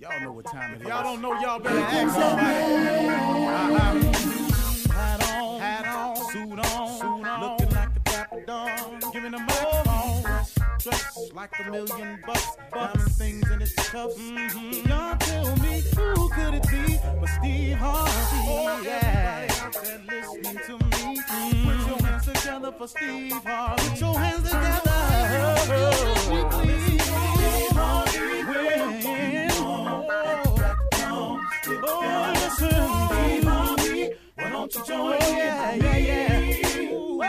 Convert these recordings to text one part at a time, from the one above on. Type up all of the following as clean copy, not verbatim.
Y'all know what time it is. Y'all don't know, y'all better ask somebody. Hat on, suit on, looking like the Dapper Don, giving them all dressed like $1,000,000, buttons things in its cuffs. Mm-hmm. Y'all tell me, who could it be but Steve Harvey? Oh, yeah. Everybody listening to me. Mm-hmm. Put your hands together for Steve Harvey. Put your hands together. Oh. Don't you join me? Yeah. Ooh,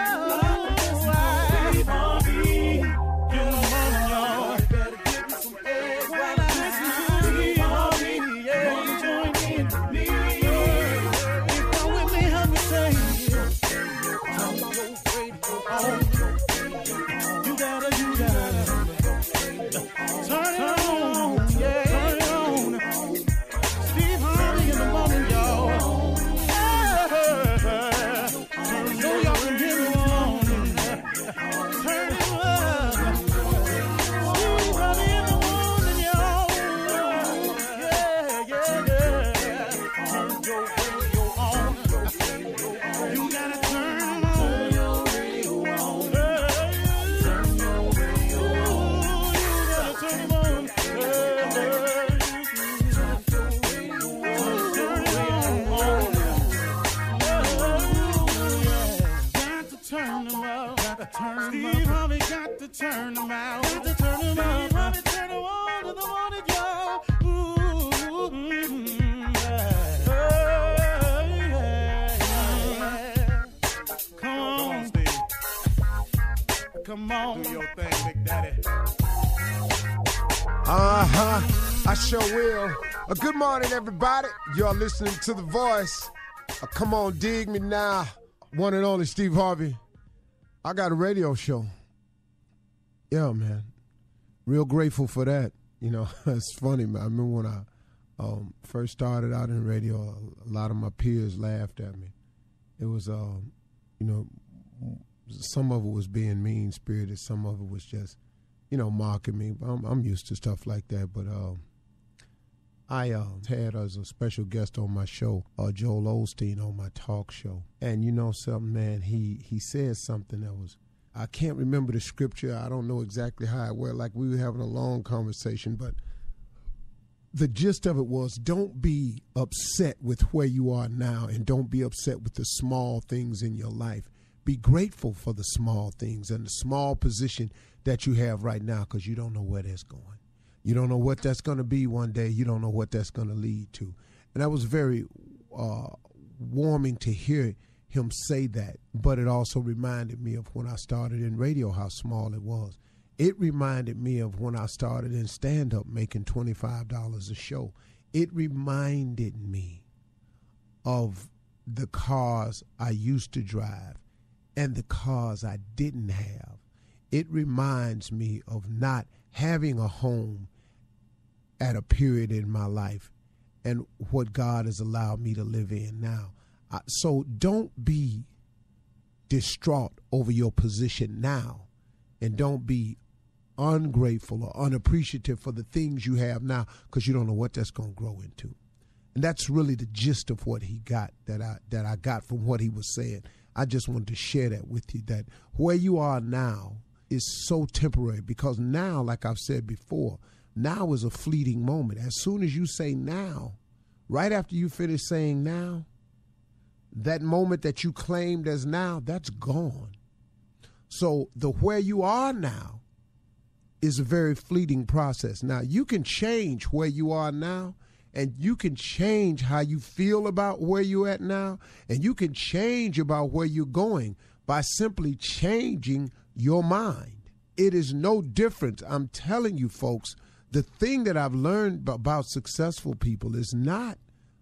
Uh-huh. I sure will. Good morning, everybody. Y'all listening to The Voice. Come on, dig me now. One and only Steve Harvey. I got a radio show. Yeah, man. Real grateful for that. You know, it's funny, man. I remember when I first started out in radio, a lot of my peers laughed at me. It was, you know, some of it was being mean-spirited. Some of it was just, you know, mocking me. I'm used to stuff like that. But I had as a special guest on my show, Joel Osteen on my talk show. And you know something, man, he said something that was, I can't remember the scripture. I don't know exactly how it went. Like we were having a long conversation, but the gist of it was, don't be upset with where you are now and don't be upset with the small things in your life. Be grateful for the small things and the small position that you have right now, because you don't know where that's going. You don't know what that's going to be one day. You don't know what that's going to lead to. And that was very warming to hear him say that. But it also reminded me of when I started in radio, how small it was. It reminded me of when I started in stand-up making $25 a show. It reminded me of the cars I used to drive and the cars I didn't have. It reminds me of not having a home at a period in my life and what God has allowed me to live in now. So don't be distraught over your position now, and don't be ungrateful or unappreciative for the things you have now, because you don't know what that's going to grow into. And that's really the gist of what he got, that I got from what he was saying. I just wanted to share that with you, that where you are now is so temporary, because now, like I've said before, now is a fleeting moment. As soon as you say now, right after you finish saying now, that moment that you claimed as now, that's gone. So the where you are now is a very fleeting process. Now, you can change where you are now, and you can change how you feel about where you're at now, and you can change about where you're going by simply changing your mind. It is no different. I'm telling you, folks, the thing that I've learned about successful people is not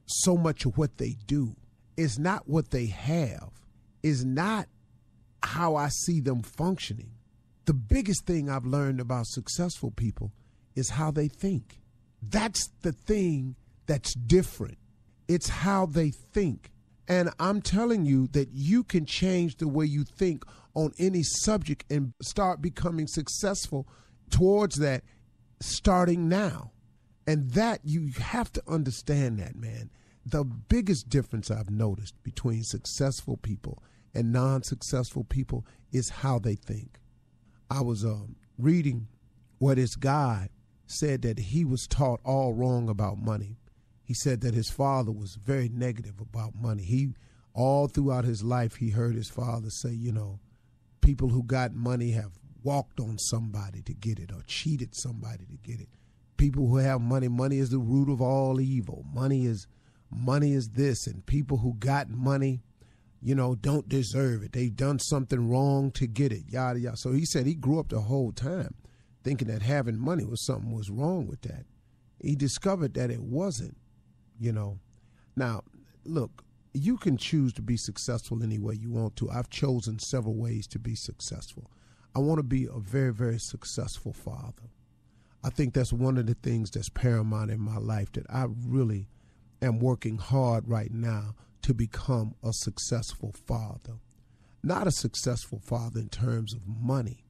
so much what they do. It's not what they have. It's not how I see them functioning. The biggest thing I've learned about successful people is how they think. That's the thing that's different. It's how they think. And I'm telling you that you can change the way you think on any subject and start becoming successful towards that starting now. And that, you have to understand that, man. The biggest difference I've noticed between successful people and non-successful people is how they think. I was reading where this guy said that he was taught all wrong about money. He said that his father was very negative about money. He, all throughout his life, he heard his father say, you know, people who got money have walked on somebody to get it or cheated somebody to get it. People who have money, money is the root of all evil. Money is this, and people who got money, you know, don't deserve it. They've done something wrong to get it, yada, yada. So he said he grew up the whole time thinking that having money was something was wrong with that. He discovered that it wasn't, you know. Now, look, you can choose to be successful any way you want to. I've chosen several ways to be successful. I want to be a very, very successful father. I think that's one of the things that's paramount in my life, that I really am working hard right now to become a successful father. Not a successful father in terms of money,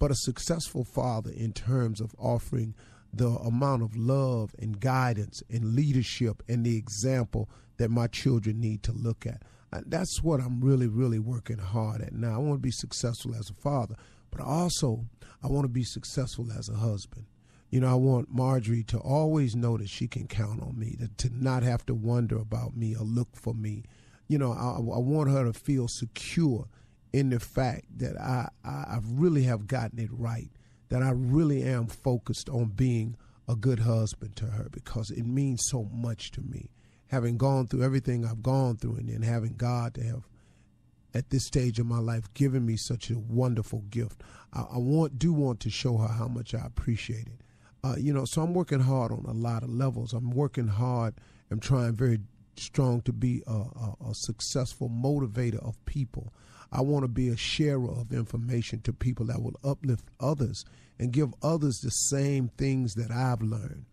but a successful father in terms of offering the amount of love and guidance and leadership and the example that my children need to look at. That's what I'm really, really working hard at now. I want to be successful as a father, but also I want to be successful as a husband. You know, I want Marjorie to always know that she can count on me, to not have to wonder about me or look for me. You know, I want her to feel secure in the fact that I really have gotten it right, that I really am focused on being a good husband to her, because it means so much to me. Having gone through everything I've gone through, and then having God to have, at this stage of my life, given me such a wonderful gift, I do want to show her how much I appreciate it. So I'm working hard on a lot of levels. I'm working hard. I'm trying very strong to be a successful motivator of people. I want to be a sharer of information to people that will uplift others and give others the same things that I've learned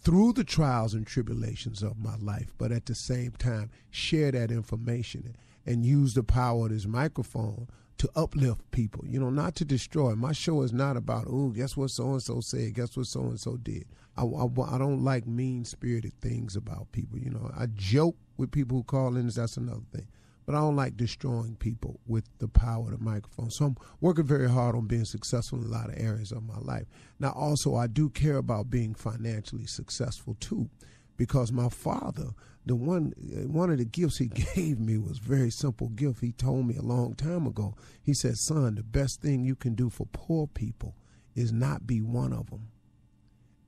through the trials and tribulations of my life, but at the same time, share that information and use the power of this microphone to uplift people, not to destroy. My show is not about, guess what so-and-so said, guess what so-and-so did. I don't like mean-spirited things about people. I joke with people who call in, that's another thing. But I don't like destroying people with the power of the microphone. So I'm working very hard on being successful in a lot of areas of my life. Now, also, I do care about being financially successful, too, because my father, one of the gifts he gave me was a very simple gift. He told me a long time ago, he said, son, the best thing you can do for poor people is not be one of them.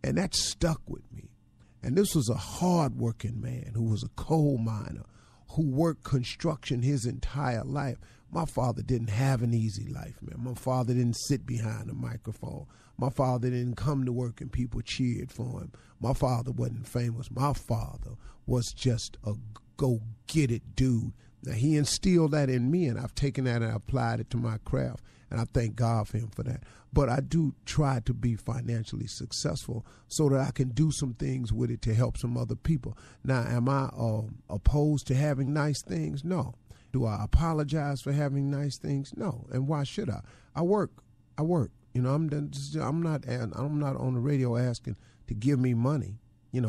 And that stuck with me. And this was a hardworking man who was a coal miner, who worked construction his entire life. My father didn't have an easy life, man. My father didn't sit behind a microphone. My father didn't come to work and people cheered for him. My father wasn't famous. My father was just a go-get-it dude. Now, he instilled that in me, and I've taken that and I applied it to my craft, and I thank God for him for that. But I do try to be financially successful so that I can do some things with it to help some other people. Now, am I opposed to having nice things? No. Do I apologize for having nice things? No. And why should I? I work. I'm not on the radio asking to give me money,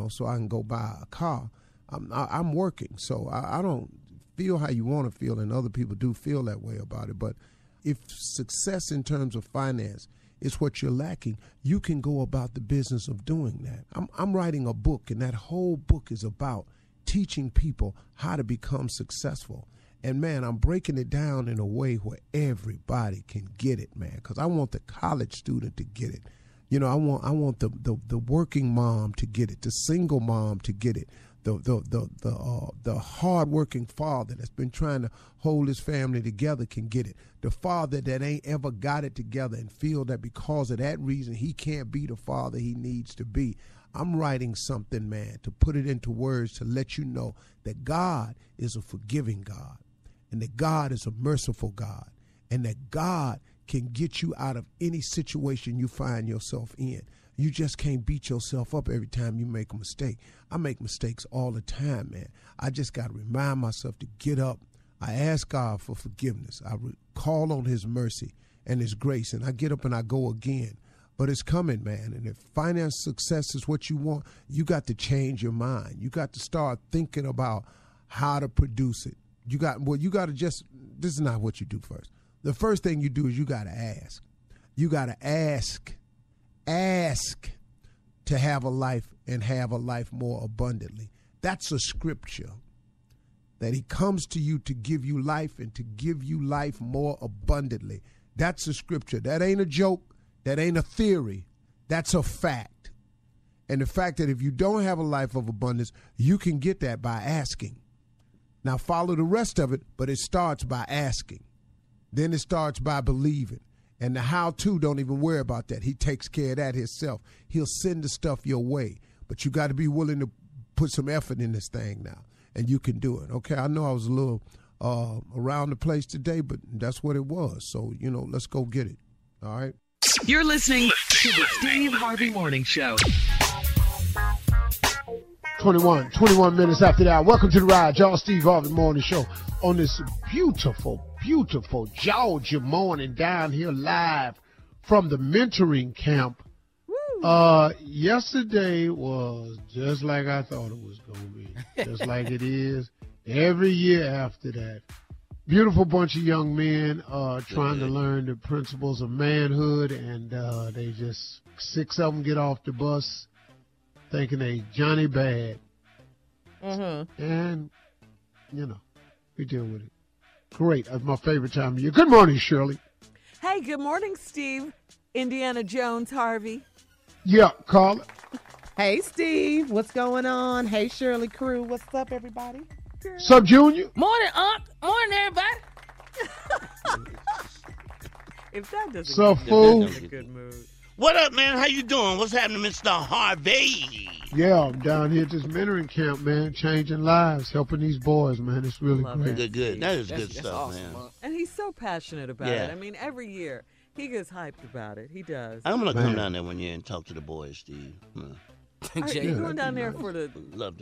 so I can go buy a car. I'm working, so I don't feel how you want to feel, and other people do feel that way about it. But if success in terms of finance is what you're lacking, you can go about the business of doing that. I'm writing a book, and that whole book is about teaching people how to become successful. And, man, I'm breaking it down in a way where everybody can get it, man, because I want the college student to get it. I want the working mom to get it, the single mom to get it, the hardworking father that's been trying to hold his family together can get it. The father that ain't ever got it together and feel that because of that reason he can't be the father he needs to be. I'm writing something, man, to put it into words to let you know that God is a forgiving God, and that God is a merciful God, and that God can get you out of any situation you find yourself in. You just can't beat yourself up every time you make a mistake. I make mistakes all the time, man. I just got to remind myself to get up. I ask God for forgiveness. I call on his mercy and his grace, and I get up and I go again. But it's coming, man, and if finance success is what you want, you got to change your mind. You got to start thinking about how to produce it. This is not what you do first. The first thing you do is you got to ask. You got to ask. Ask to have a life and have a life more abundantly. That's a scripture that he comes to you to give you life and to give you life more abundantly. That's a scripture. That ain't a joke. That ain't a theory. That's a fact. And the fact that if you don't have a life of abundance, you can get that by asking. Now follow the rest of it, but it starts by asking. Then it starts by believing. And the how-to, don't even worry about that. He takes care of that himself. He'll send the stuff your way. But you got to be willing to put some effort in this thing now, and you can do it. Okay, I know I was a little around the place today, but that's what it was. So, let's go get it. All right? You're listening to the Steve Harvey Morning Show. 21 minutes after that. Welcome to the ride, y'all. Steve Harvey Morning Show on this beautiful Georgia morning down here live from the mentoring camp. Yesterday was just like I thought it was going to be, just like it is every year after that. Beautiful bunch of young men trying to learn the principles of manhood, and they just, six of them get off the bus thinking they Johnny Bad. And, we deal with it. Great. That's my favorite time of year. Good morning, Shirley. Hey, good morning, Steve. Indiana Jones, Harvey. Yeah, Carla. Hey, Steve. What's going on? Hey, Shirley crew. What's up, everybody? Sub Junior. Morning, Unc. Morning, everybody. If that doesn't get a good mood. What up, man? How you doing? What's happening, Mr. Harvey? Yeah, I'm down here at this mentoring camp, man, changing lives, helping these boys, man. It's really great. Good. That is good stuff, awesome, man. And he's so passionate about it. I mean, every year he gets hyped about it. He does. I'm going to come down there one year and talk to the boys, Steve. Are you going down there for the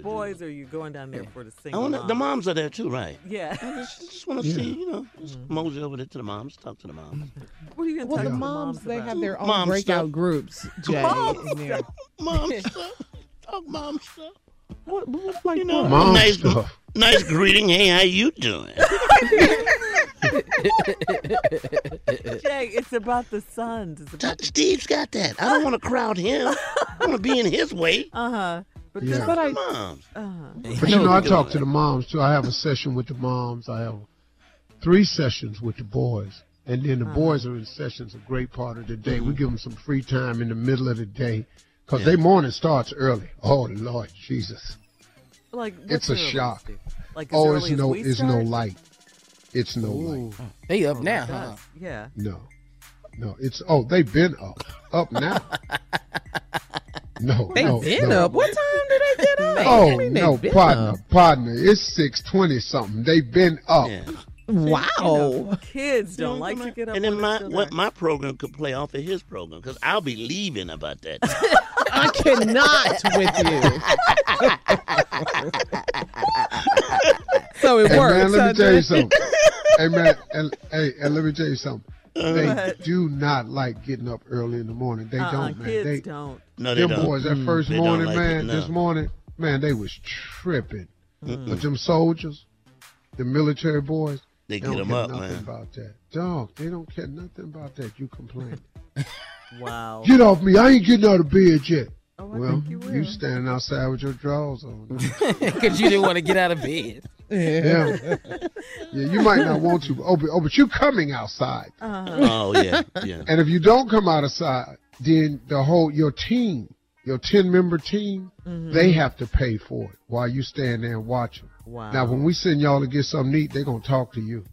boys, or are you going down there for the single moms? The moms are there too, right? Yeah. I just want to see, you know, just mosey over there to the moms, talk to the moms. What are you going to talk to the moms about? They have their own breakout groups, Jay. Mom stuff. What like, you know, mom stuff. Nice greeting. Hey, how you doing? Jay, it's about the sons. It's about Steve's got that. I don't want to crowd him. I want to be in his way. But that's what moms. But you know, I talk to the moms too. I have a session with the moms. I have 3 sessions with the boys, and then the boys are in sessions a great part of the day. We give them some free time in the middle of the day. Because their morning starts early. Oh, Lord Jesus. Like, it's a shock. Like, it's no light. It's no light. They up now, huh? Yeah. No, it's, they've been up. Up now. They've been up? What time did they get up? Oh, no, partner. It's 6:20-something. They've been up. Yeah. Wow. You know, kids don't like to get up. And then my program could play off of his program, because I'll be leaving about that. I cannot with you. So it works. Man, let me tell you something. Hey, man, and let me tell you something. They do not like getting up early in the morning. They don't, man. Kids don't. No, they don't. Boys, that first morning, like this morning, man, they was tripping. But them soldiers, the military boys, they get them up, man. They don't care nothing about that. Dog, they don't care nothing about that. You complain. Wow. Get off me. I ain't getting out of bed yet. Oh, well, you standing outside with your drawers on. Because you didn't want to get out of bed. Yeah, you might not want to. But you coming outside. Yeah. And if you don't come outside, then your team, your 10-member team, they have to pay for it while you stand there and watch them. Wow. Now, when we send y'all to get something to eat, they're going to talk to you.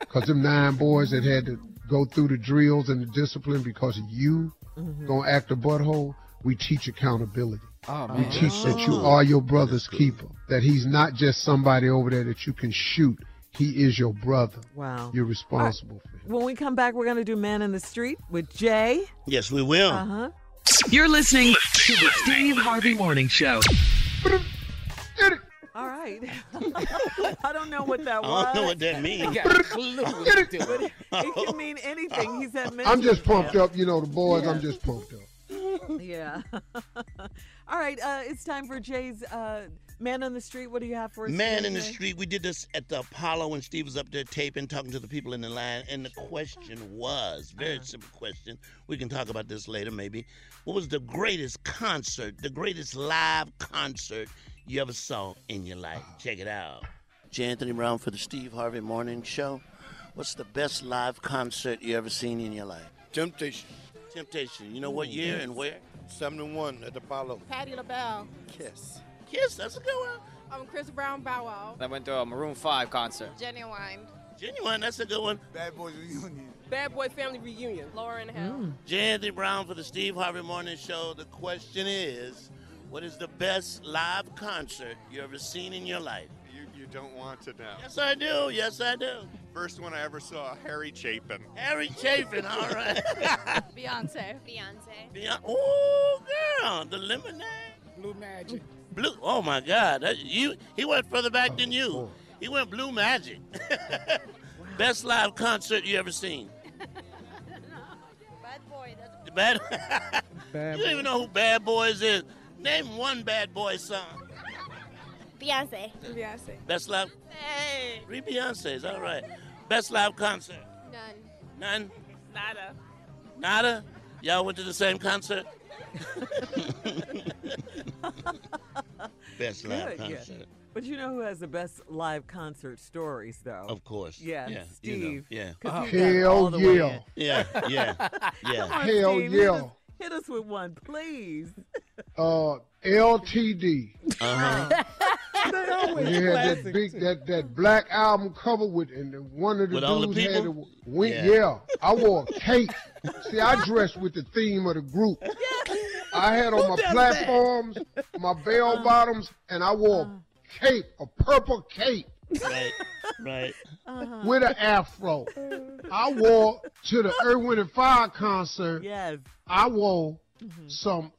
Because them 9 boys that had to go through the drills and the discipline because you gonna act a butthole. We teach accountability. We teach that you are your brother's keeper. That he's not just somebody over there that you can shoot. He is your brother. Wow. You're responsible for him. When we come back, we're gonna do Man in the Street with Jay. Yes, we will. You're listening to the Steve Harvey Morning Show. All right. I don't know what that was. I don't know what that means. It can mean anything. He's at I'm just pumped up. You know, the boys, I'm just pumped up. Yeah. All right. It's time for Jay's Man on the Street. What do you have for us? Man in the Street. We did this at the Apollo when Steve was up there taping, talking to the people in the line. And the question was, very simple question. We can talk about this later maybe. What was the greatest concert, the greatest live concert you ever saw in your life? Check it out. J. Anthony Brown for the Steve Harvey Morning Show. What's the best live concert you ever seen in your life? Temptation. Temptation. You know what year and where? 71 at the Apollo. Patti LaBelle. Kiss. Kiss, that's a good one. Chris Brown, Bow Wow. I went to a Maroon 5 concert. Genuine. Genuine, that's a good one. Bad Boys Reunion. Bad Boy Family Reunion. Lauryn Hill. J. Anthony Brown for the Steve Harvey Morning Show. The question is, what is the best live concert you ever seen in your life? You don't want to know. Yes, I do. Yes, I do. First one I ever saw, Harry Chapin. Harry Chapin, all right. Beyonce. Beyonce. Oh, girl, the Lemonade. Blue Magic. Blue. Oh, my God. He went further back than you. Boy. He went Blue Magic. Wow. Best live concert you ever seen? Bad Boy. The Bad Boy. You don't even know who Bad Boys is. Name one Bad Boy song. Beyonce. Best live. Hey, 3 Beyonces. All right. Best live concert. None. Nada. Y'all went to the same concert. Best live concert. Yeah. But you know who has the best live concert stories, though? Of course. Yeah, Steve. You know, Hell yeah. Yeah. Hell yeah. Hit us with one, please. LTD. They always you had that big, that black album cover with, and one of the dudes had the wink. Yeah, I wore a cape. See, I dressed with the theme of the group. I had on my platforms, my bell bottoms, and I wore a cape, a purple cape. Right, right. With an afro. I wore to the Earth, Wind, and Fire concert. Yes. I wore some,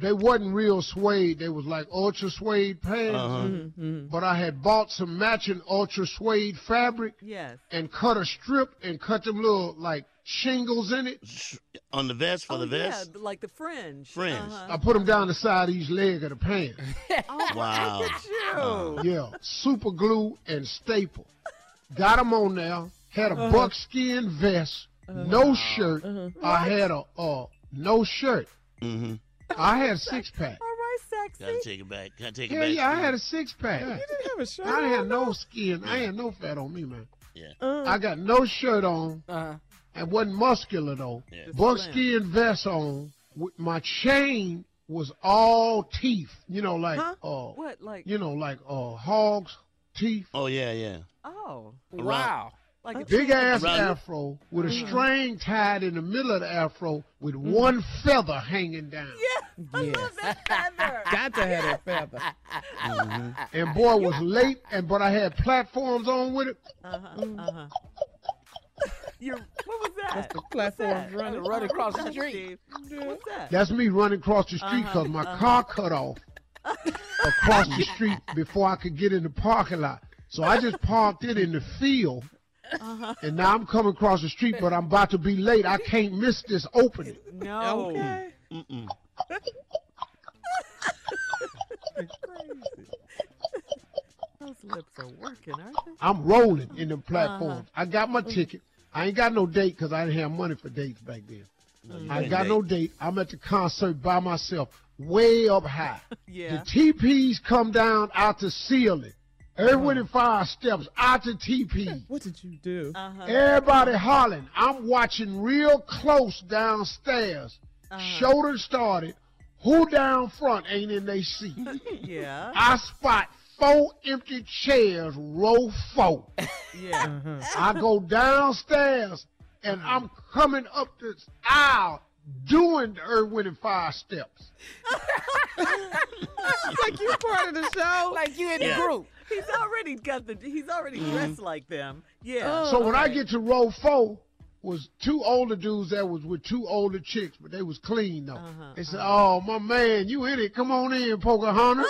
they wasn't real suede. They was like ultra suede pants. But I had bought some matching ultra suede fabric. Yes. And cut a strip and cut them little, like, shingles in it. On the vest, for the vest? Yeah, like the fringe. Fringe. I put them down the side of each leg of the pants. Wow. Look at you. Yeah, super glue and staple. Got them on there. Had a buckskin vest. No shirt. I had a no shirt. I had a six-pack. All right, sexy. Gotta take it back. Gotta take it back. Yeah, I had a six-pack. You didn't have a shirt on. I had no skin. I had no fat on me, man. Yeah. I got no shirt on. And wasn't muscular, though. Yeah. Buckskin vest on. With my chain was all teeth. You know, like, what, like? You know, like hog's teeth. Oh, yeah, yeah. Oh, wow. Like a big-ass afro with a string tied in the middle of the afro with one feather hanging down. Yeah, I love that feather. Got to have that feather. And, boy, was late, and but I had platforms on with it. What was that? That's the platform running across the street. What's that? That's me running across the street because my car cut off across the street before I could get in the parking lot. So I just parked it in the field, and now I'm coming across the street, but I'm about to be late. I can't miss this opening. No. Okay. Those lips are working, aren't they? I'm rolling in the platforms. I got my ticket. I ain't got no date because I didn't have money for dates back then. No, I got no date. I'm at the concert by myself, way up high. The TPs come down out the ceiling. Everybody 5 steps out the TP. What did you do? Everybody hollering. I'm watching real close downstairs. Shoulders started. Who down front ain't in their seat? I spot 4 empty chairs, row 4. I go downstairs, and I'm coming up this aisle doing the Earth, Wind, and Fire steps. It's like you're part of the show. Like you in the group. He's already got the. He's already dressed like them. Yeah. So when I get to row 4, was 2 older dudes that was with 2 older chicks, but they was clean though. They said, "Oh, my man, you in it? Come on in, Pocahontas."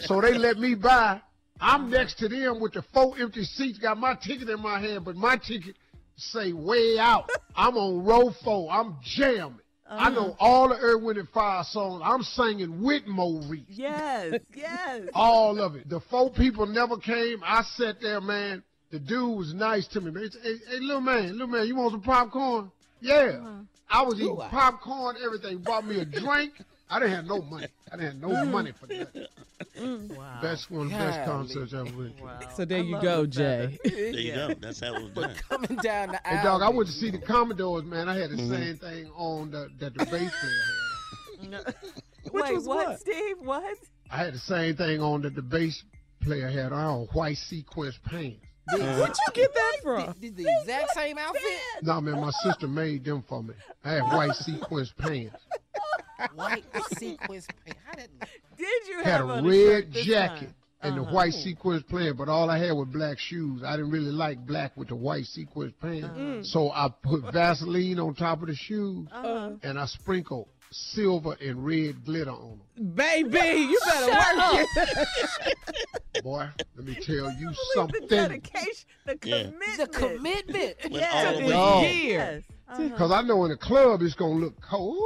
So they let me by. I'm next to them with the 4 empty seats. Got my ticket in my hand, but my ticket say way out. I'm on row 4. I'm jamming. I know all the Earth, Wind, and Fire songs. I'm singing with Maurice. Yes, yes. All of it. The 4 people never came. I sat there, man. The dude was nice to me. Man. Hey, little man, you want some popcorn? Yeah. I was eating popcorn, everything. Bought me a drink. I didn't have no money. I didn't have no money for that. Wow. That's one of the best concerts I've ever went to. Wow. So there you go, Jay. There you go. That's how it was done. Coming down the aisle. Hey, dog, I went to see the Commodores, man. I had the same thing on that the bass player had. Wait, what, Steve? What? I had the same thing on that the bass player had on, white sequin pants. Where'd you get that from? The exact same outfit? No, man, my sister made them for me. I had white sequin pants. White sequins pants. How did you had have a red jacket and the white sequins pants, but all I had was black shoes. I didn't really like black with the white sequins pants, so I put Vaseline on top of the shoes and I sprinkled silver and red glitter on them. Baby, you better work it. Boy, let me tell you something. The dedication, the commitment. The commitment. To the years. Because I know in the club it's going to look cold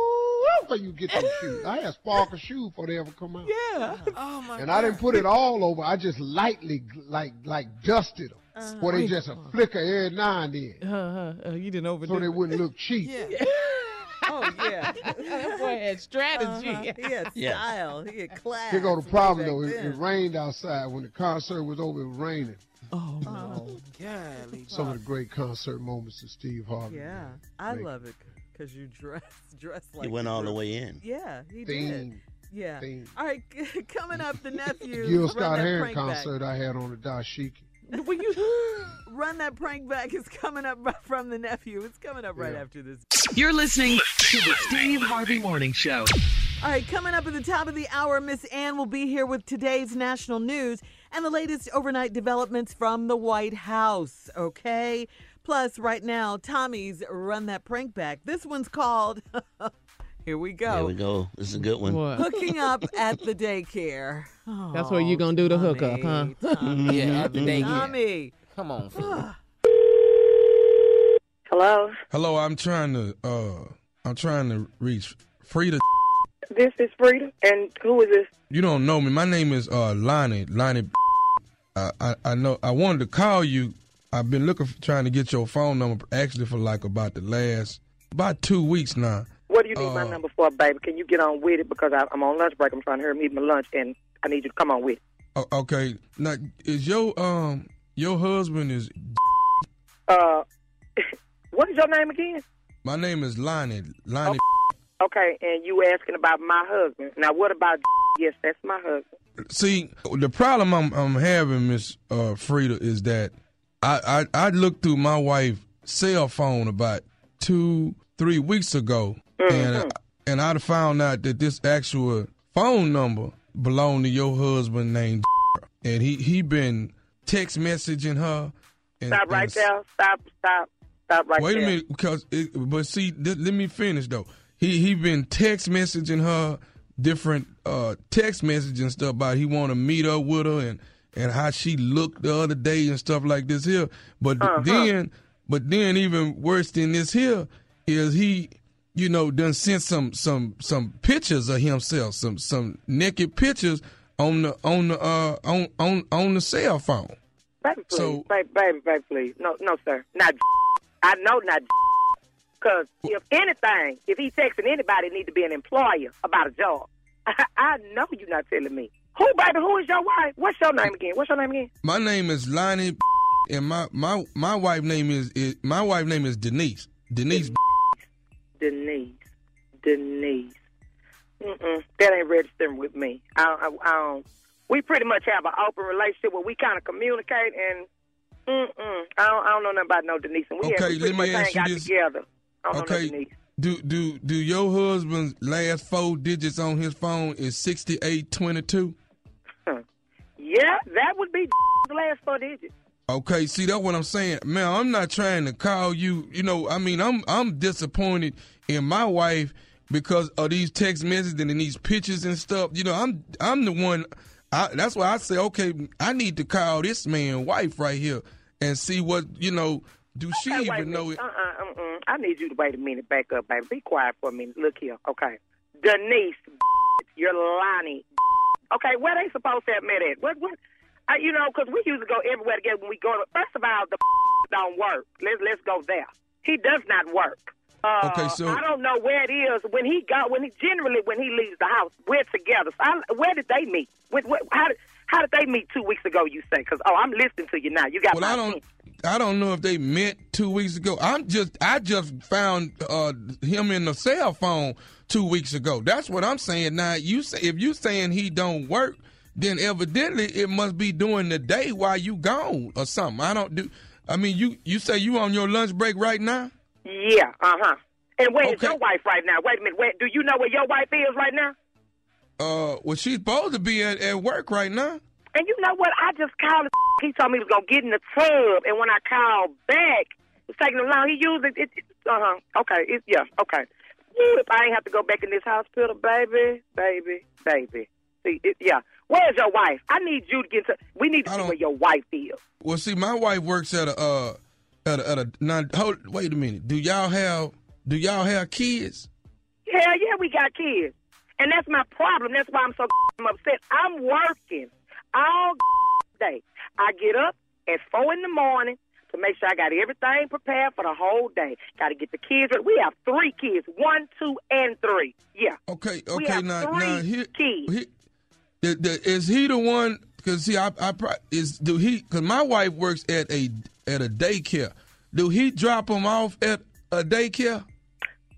for you get those shoes. I had sparkle shoes before they ever come out. Yeah. Oh, my God. And I didn't put it all over. I just lightly, like dusted them. Where they just a flicker every now and then. You didn't overdo it. So they wouldn't look cheap. Yeah. Oh, yeah. That boy had strategy. He had style. He had class. Here go the problem, though. It rained outside. When the concert was over, it was raining. Oh, no. Golly. Some of the great concert moments of Steve Harvey. Yeah. I love it because you dressed like you went all the way in. Yeah, he did. Yeah. Thing. All right, coming up, the nephew. Gil Scott-Heron concert back. I had on the dashiki. Will you run that prank back? It's coming up from the nephew. It's coming up right after this. You're listening to the Steve Harvey Morning Show. All right, coming up at the top of the hour, Miss Ann will be here with today's national news and the latest overnight developments from the White House, okay? Plus, right now, Tommy's Run That Prank Back. This one's called, here we go. Here we go. This is a good one. What? Hooking up at the daycare. Oh, that's where you're going to do the hookup, huh? Tommy. Yeah, at the daycare. Tommy. Come on. Hello? Hello, I'm trying to reach Frida. This is Frida, and who is this? You don't know me. My name is Lonnie. Lonnie, I know. I wanted to call you. I've been trying to get your phone number, actually, for like about 2 weeks now. What do you need my number for, baby? Can you get on with it? Because I'm on lunch break. I'm trying to hurry eat my lunch, and I need you to come on with it. Okay. Now, is your husband is? What is your name again? My name is Lonnie. Lonnie. Oh. Okay, and you asking about my husband. Now, what about... Yes, that's my husband. See, the problem I'm having, Miss Frida, is that I looked through my wife's cell phone about 2-3 weeks ago, mm-hmm. and I found out that this actual phone number belonged to your husband named... And he been text messaging her. Stop right there. Stop right there. Wait a minute, because... let me finish, though. He been text messaging her different text messages and stuff about he want to meet up with her and how she looked the other day and stuff like this here. But then even worse than this here is he, you know, done sent some pictures of himself, some naked pictures on the cell phone. Baby, please, so, baby, please, no, sir, not. I know not. Because if anything, if he's texting anybody, it needs to be an employer about a job. I know you're not telling me. Who, baby? Who is your wife? What's your name again? My name is Lonnie, and my wife name is Denise. Denise. That ain't registering with me. I don't. We pretty much have an open relationship where we kind of communicate and. I don't know nothing about no Denise. And we okay, let me ask you this. Together. Okay, do your husband's last 4 digits on his phone is 6822? Yeah, that would be the last 4 digits. Okay, see, that's what I'm saying. Man, I'm not trying to call you. You know, I mean, I'm disappointed in my wife because of these text messages and these pictures and stuff. You know, I'm the one. That's why I say, okay, I need to call this man wife right here and see what, you know, do she even know it? I need you to wait a minute, back up, baby. Be quiet for a minute. Look here, okay. Denise, you're Lonnie. Okay, where they supposed to have met at? What? You know, because we usually go everywhere together when we go to, first of all, the don't work. Let's go there. He does not work. Okay, so I don't know where it is when he leaves the house, we're together. So where did they meet? How did they meet 2 weeks ago? You say? Because I'm listening to you now. You got. Well, I don't know if they met 2 weeks ago. I just found him in the cell phone 2 weeks ago. That's what I'm saying. Now you say if you saying he don't work, then evidently it must be during the day while you gone or something. I mean, you say you on your lunch break right now. Yeah, And where is your wife right now? Wait a minute. Do you know where your wife is right now? Well, she's supposed to be at work right now. And you know what? I just called him. He told me he was going to get in the tub. And when I called back, it's taking him long. He used it. Okay. Okay. Ooh, if I ain't have to go back in this hospital, baby. See, where's your wife? I need you to get to. We need to see where your wife is. Well, see, my wife works at wait a minute. Do y'all have kids? Hell yeah, we got kids, and that's my problem. That's why I'm so upset. I'm working all day. I get up at 4 in the morning to make sure I got everything prepared for the whole day. Got to get the kids ready. We have 3 kids, 1, 2, and 3. Yeah. Okay. We have now, 3 kids. Is he the one? Because see, because my wife works at a daycare. Do he drop them off at a daycare?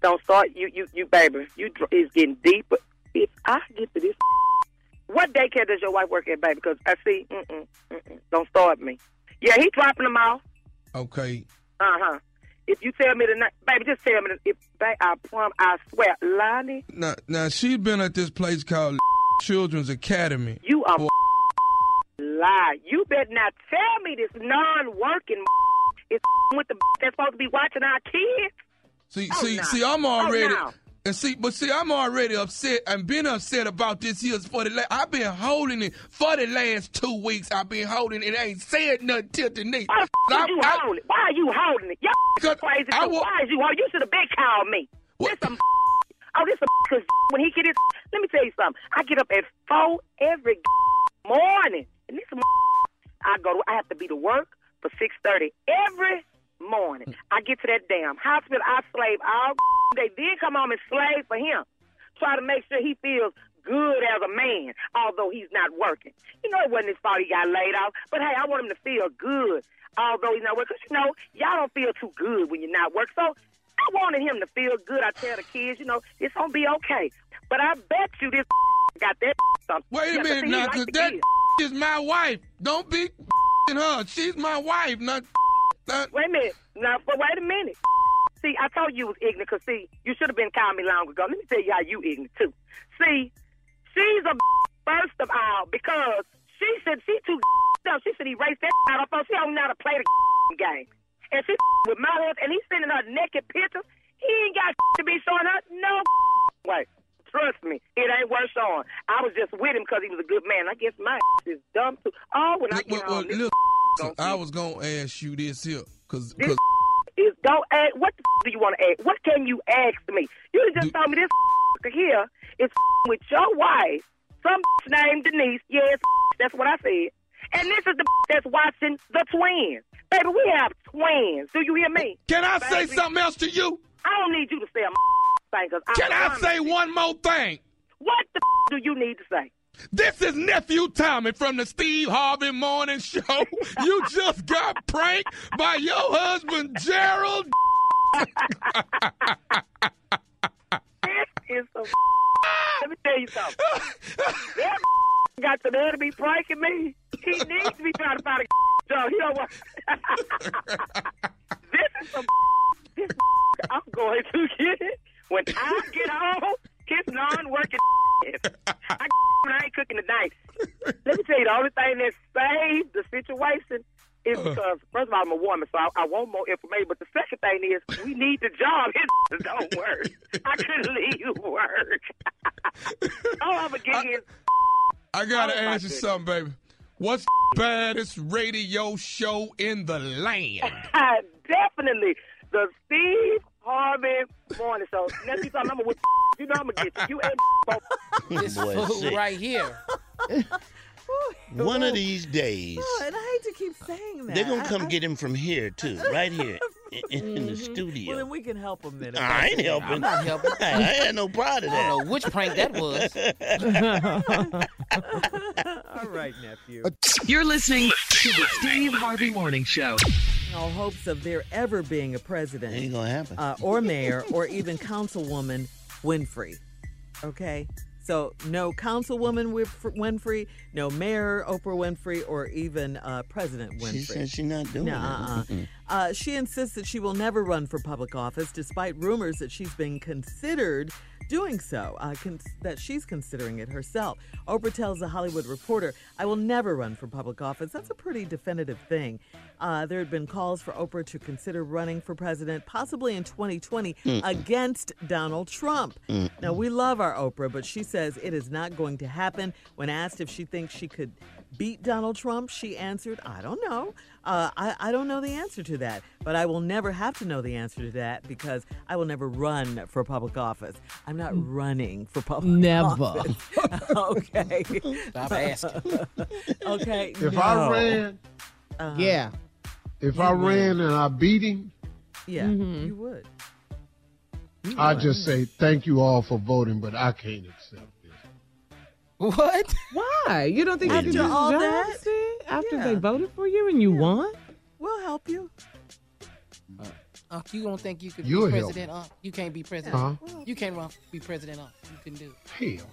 Don't start, you baby. It's getting deeper if I get to this, what daycare does your wife work at, baby? Because I see, don't start me. Yeah, he dropping them off. Okay. Uh-huh. If you tell me tonight, baby, just tell me if they are plumb, I swear, Lonnie. Now, she's been at this place called Children's Academy. You are lie. You better not tell me this non-working is with the that's supposed to be watching our kids. See, I'm already... And I'm already upset. I've been upset about this year's I've been holding it for the last 2 weeks. I've been holding it. I ain't said nothing till tonight. Why the you holding it? Why are you holding it? Y'all crazy. Why is you holding it? You should have been called me. What? This some because when he get his... Let me tell you something. I get up at 4 every morning. And this I have to be to work for 6:30 every morning. I get to that damn hospital. I slave all day. Then come home and slave for him. Try to make sure he feels good as a man, although he's not working. You know, it wasn't his fault he got laid off. But, hey, I want him to feel good, although he's not working. Because, you know, y'all don't feel too good when you're not working. So I wanted him to feel good. I tell the kids, you know, it's going to be okay. But I bet you this got that something. Wait a minute now, because that is my wife. Don't be her. She's my wife, not... Wait a minute. Now, but wait a minute. See, I told you was ignorant because, see, you should have been calling me long ago. Let me tell you how you ignorant, too. See, she's a first of all, because she said she too dumb. She should erase that out of her. She don't know how to play the game. And she with my husband, and he's sending her naked pictures. He ain't got to be showing her no way. Trust me, it ain't worth showing. I was just with him because he was a good man. I guess my is dumb, too. Oh, when I get on this... So I was going to ask you this here. Because is don't add. What the do you want to add? What can you ask me? You just told me this here is with your wife, some named Denise. Yes, that's what I said. And this is the that's watching the twins. Baby, we have twins. Do you hear me? Can I say something else to you? I don't need you to say a thing. Can I say one more thing? What the do you need to say? This is Nephew Tommy from the Steve Harvey Morning Show. You just got pranked by your husband, Gerald. This is some Let me tell you something. That got the nerve to be pranking me. He needs to be trying to find a job. You know what? This is some This I'm going to get it. When I get home, it's non-working I ain't cooking tonight. Let me tell you, the only thing that saved the situation is because, first of all, I'm a woman, so I want more information. But the second thing is, we need the job. His don't work. I couldn't leave you work. All I'm going to get is... I got to ask you something, baby. What's the baddest radio show in the land? Definitely. The Steve Harvey Morning Show. Next time I'm with you know I'm gonna get you. You ain't this fool right here. One of these days. Oh, and I hate to keep saying that. They're gonna come get him from here too, right here in the studio. Well, then we can help him then. I ain't helping. I'm not helping. I had no pride in that. I don't know which prank that was. All right, nephew. You're listening to the Steve Harvey Morning Show. All hopes of there ever being a president ain't gonna happen. Or mayor or even councilwoman Winfrey. Okay? So no councilwoman Winfrey, no mayor Oprah Winfrey, or even President Winfrey. She says she's not doing it. She insists that she will never run for public office, despite rumors that she's been considered doing so, that she's considering it herself. Oprah tells The Hollywood Reporter, "I will never run for public office." That's a pretty definitive thing. There had been calls for Oprah to consider running for president, possibly in 2020, against Donald Trump. Now, we love our Oprah, but she says it is not going to happen. When asked if she thinks she could beat Donald Trump, she answered, "I don't know. I don't know the answer to that, but I will never have to know the answer to that because I will never run for public office. I'm not running for public office. Never. Okay. Stop asking. Okay. If I ran, if I ran and I beat him, you would. I just say thank you all for voting, but I can't accept. What? Why? You don't think you can do all that? After they voted for you and you won? We'll help you. You don't think you could be president? You can't be president. You can't run be president. You couldn't do it. Hell.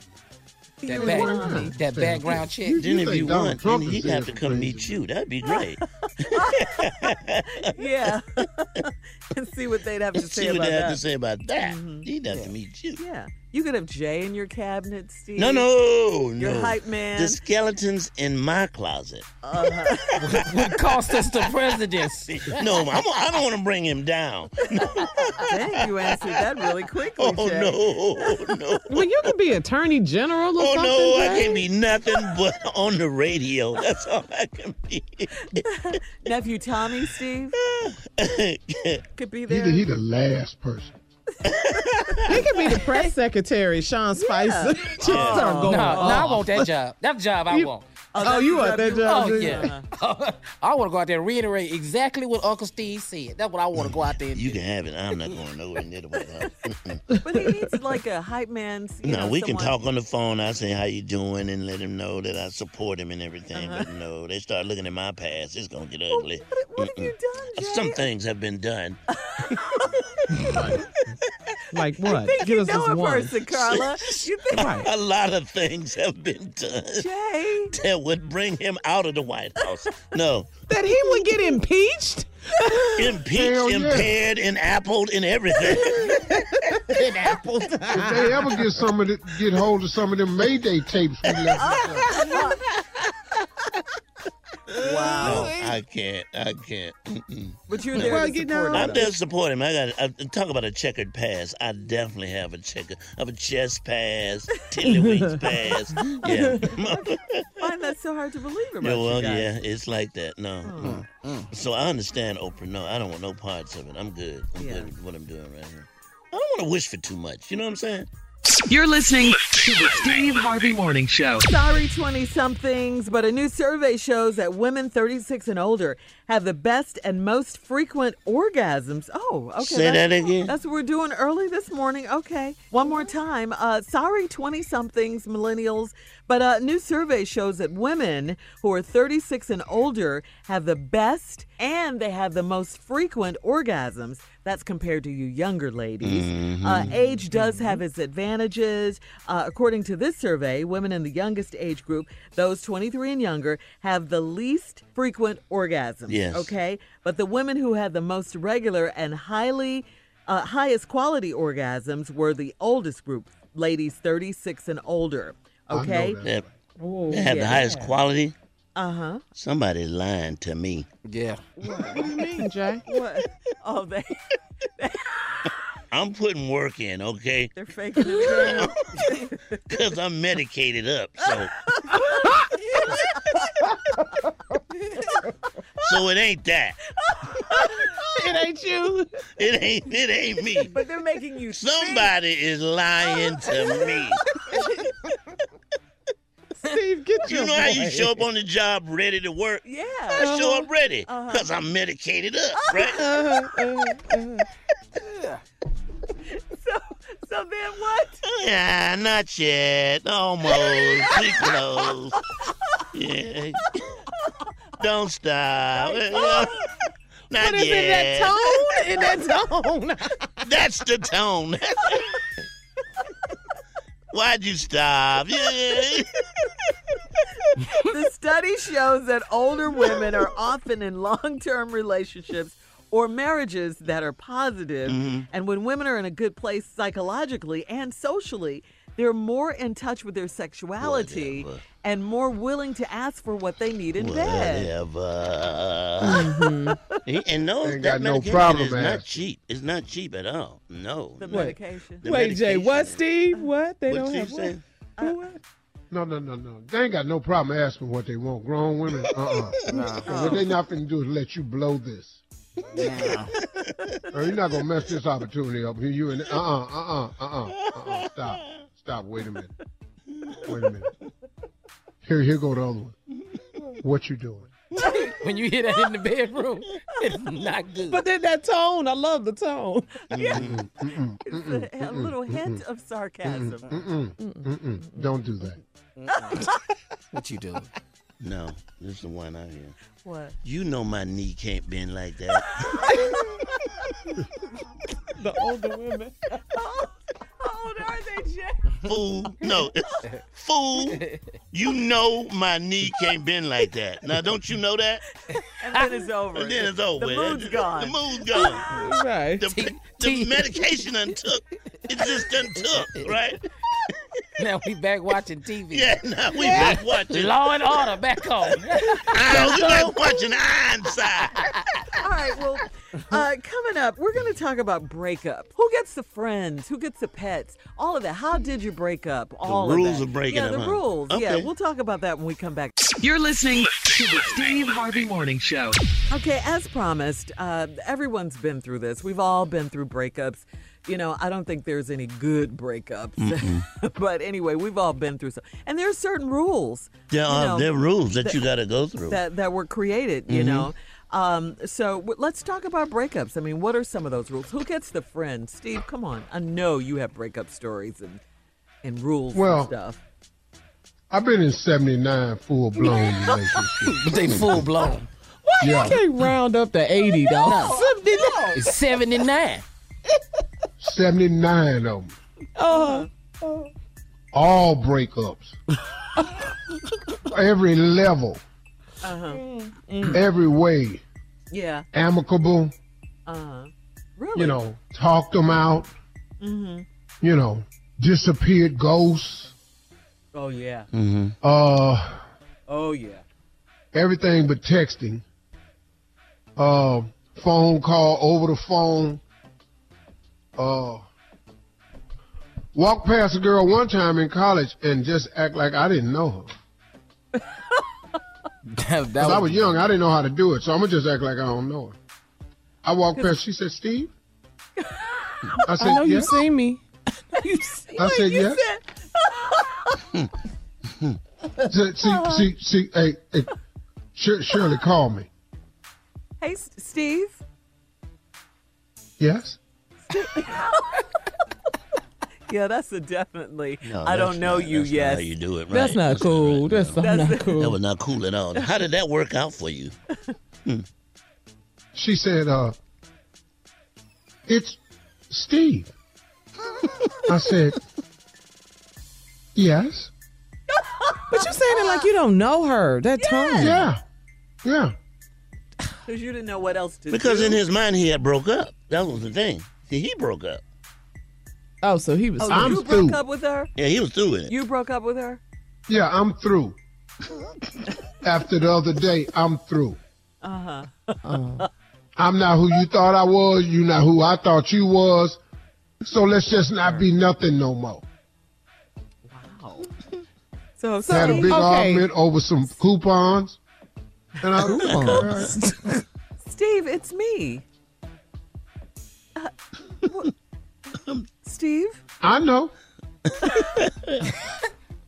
That background check. Then if you want, then he'd have to come meet you. That'd be great. Yeah. And see what they'd have to say about that. Mm-hmm. He'd have to meet you. Yeah. You could have Jay in your cabinet, Steve. No. Your hype man. The skeletons in my closet. Would cost us the presidency. No, I don't want to bring him down. Dang, you answered that really quickly, Jay. No. Well, you could be attorney general or something, Jay. I can be nothing but on the radio. That's all I can be. Nephew Tommy, Steve, could be there. He's the last person. He could be the press secretary, Sean Spicer. Yeah. I want that job. That job I want. You want that job? Oh, yeah. I want to go out there and reiterate exactly what Uncle Steve said. That's what I want to go out there and do. You can have it. I'm not going nowhere near the White House. But he needs like a hype man. Can talk on the phone. I say, how you doing? And let him know that I support him and everything. But no, they start looking at my past. It's going to get ugly. What have you done, Jay? Some things have been done. Like what? I think you know a person, Carla. You think a lot of things have been done, Jay, that would bring him out of the White House. No. That he would get impeached? Impaired, and appled, and everything. And appled. If they ever get hold of some of them Mayday tapes. Wow. No, I can't. But you're there to support him. I'm there to support him. Talk about a checkered past. I definitely have a chess pass, tiddlywinks pass. Yeah. I find that so hard to believe about you guys. Yeah, it's like that. No. So I understand, Oprah. No, I don't want no parts of it. I'm good. I'm good with what I'm doing right here. I don't want to wish for too much. You know what I'm saying? You're listening to the Steve Harvey Morning Show. Sorry, 20-somethings, but a new survey shows that women 36 and older have the best and most frequent orgasms. Oh, okay. Say that again. That's what we're doing early this morning. Okay. One more time. Sorry, 20-somethings, millennials, but a new survey shows that women who are 36 and older have the best and they have the most frequent orgasms. That's compared to you younger ladies. Mm-hmm. Age does have its advantages. According to this survey, women in the youngest age group, those 23 and younger, have the least frequent orgasms. Yes. Okay? But the women who had the most regular and highest quality orgasms were the oldest group, ladies 36 and older. Okay? They have the highest quality? Uh-huh. Somebody lying to me. Yeah. What do you mean, Jay? What? Oh, I'm putting work in, okay? They're faking it. Because I'm medicated up, so. So it ain't that. It ain't you. It ain't me. But they're making you Somebody is lying to me. Steve, get your how you show up on the job ready to work? Yeah. I show up ready because I'm medicated up, right? So then what? Yeah, not yet. Almost. Pretty close. Yeah. Don't stop. Not yet. In that tone? That's the tone. Why'd you stop? Yeah. The study shows that older women are often in long-term relationships or marriages that are positive. Mm-hmm. And when women are in a good place psychologically and socially, they're more in touch with their sexuality and more willing to ask for what they need in bed. Mm-hmm. And that medication is not cheap. It's not cheap at all. No. The medication. Wait, Jay, what, Steve? What? They don't have what? What? No. They ain't got no problem asking what they want. Grown women, What they not finna do is let you blow this. Yeah. You're not gonna mess this opportunity up. You and Stop. Wait a minute. Here go the other one. What you doing? When you hear that in the bedroom, it's not good. But then that tone, I love the tone. Yeah. It's a little hint of sarcasm. Don't do that. What you doing? No, this is the one out here. What? You know my knee can't bend like that. The older women. How old are they, Jeff? Fool. No. Fool. You know my knee can't bend like that. Now, don't you know that? And then it's over. And then it's over. The mood's gone. The mood's gone. Right. The medication done took. It just done took, right? Now we back watching TV. Yeah, now we back watching. Law and Order back on. We back watching Ironside. All right, well, coming up, we're going to talk about breakup. Who gets the friends? Who gets the pets? All of that. How did you break up? All the rules of breaking up. Yeah, the rules. Okay. Yeah, we'll talk about that when we come back. You're listening to the Steve Harvey Morning Show. Okay, as promised, everyone's been through this. We've all been through breakups. You know, I don't think there's any good breakups. But anyway, we've all been through some. And there are certain rules. Yeah, there are rules that you got to go through. That were created, you know. So let's talk about breakups. I mean, what are some of those rules? Who gets the friend? Steve, come on. I know you have breakup stories and rules and stuff. I've been in 79 full-blown relationships. But they full-blown. Why you can't round up to 80, though? No. 79. It's 79. 79 of them. All breakups. Every level. Every way. Yeah. Amicable. Really? You know, talked them out. You know, disappeared ghosts. Oh, yeah. Oh, yeah. Everything but texting. Phone call over the phone. Walked past a girl one time in college and just act like I didn't know her. Because I was young, I didn't know how to do it, so I'm going to just act like I don't know her. I walked past, she said, Steve? I said, I know you see me. I said, yeah. See, hey, Shirley, call me. Hey, Steve? Yes? Yeah, that's a definitely. No, I don't know you yet. How you do it, right? That's not cool. That's not cool. That was not cool at all. How did that work out for you? She said, "It's Steve." I said, "Yes." But you're saying it like you don't know her. That tone. Yeah. Because you didn't know what else to do. Because in his mind, he had broke up. That was the thing. See, he broke up. Oh, so he was. I'm through. You broke up with her? Yeah, he was through with it. You broke up with her? Yeah, I'm through. After the other day, I'm through. I'm not who you thought I was. You're not who I thought you was. So let's just not be nothing no more. Wow. So had a big argument over some coupons. And I coupons. Steve, it's me. Steve? I know.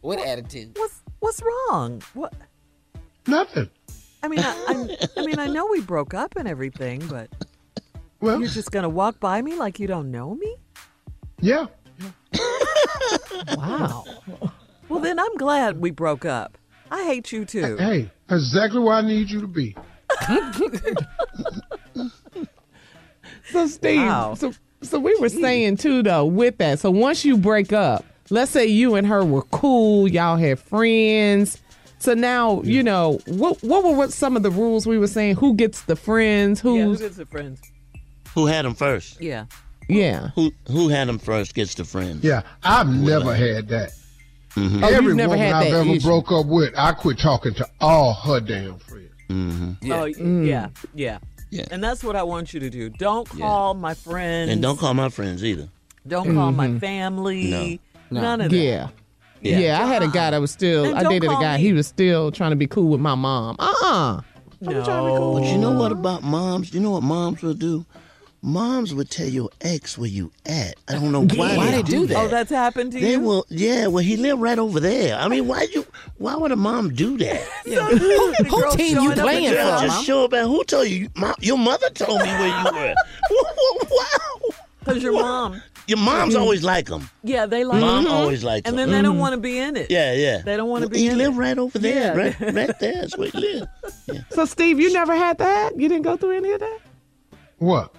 What attitude? What's wrong? What? Nothing. I mean, I know we broke up and everything, but you're just gonna walk by me like you don't know me? Yeah. Wow. Well, then I'm glad we broke up. I hate you too. Hey, exactly where I need you to be. So, Steve, so we were saying, too, though, with that. So once you break up, let's say you and her were cool. Y'all had friends. So now, you know, what were some of the rules we were saying? Who gets the friends? Who gets the friends? Who had them first? Yeah. Who had them first gets the friends. Yeah, I've never had that. Mm-hmm. Every woman I've ever broke up with, I quit talking to all her damn friends. Mm-hmm. Yeah. Yeah. And that's what I want you to do. Don't call my friends. And don't call my friends either. Don't call my family. No. None of that. Yeah, I had a guy that was still, I dated a guy, he was still trying to be cool with my mom. No. Trying to be cool. But you know what about moms? You know what moms will do? Moms would tell your ex where you at. I don't know why they do that. Oh, that's happened to you? They will. Yeah, well, he lived right over there. I mean, why would a mom do that? Yeah. Who team you playing for? Just show up. Who told you? Your mother told me where you were. Wow. Because your mom. Your moms always like them. Yeah, they like them. Mom always likes them. And then they don't want to be in it. Yeah. They don't want to be in it. He lived right over there. Yeah. Right there. That's where he lived. Yeah. So, Steve, you never had that? You didn't go through any of that? What?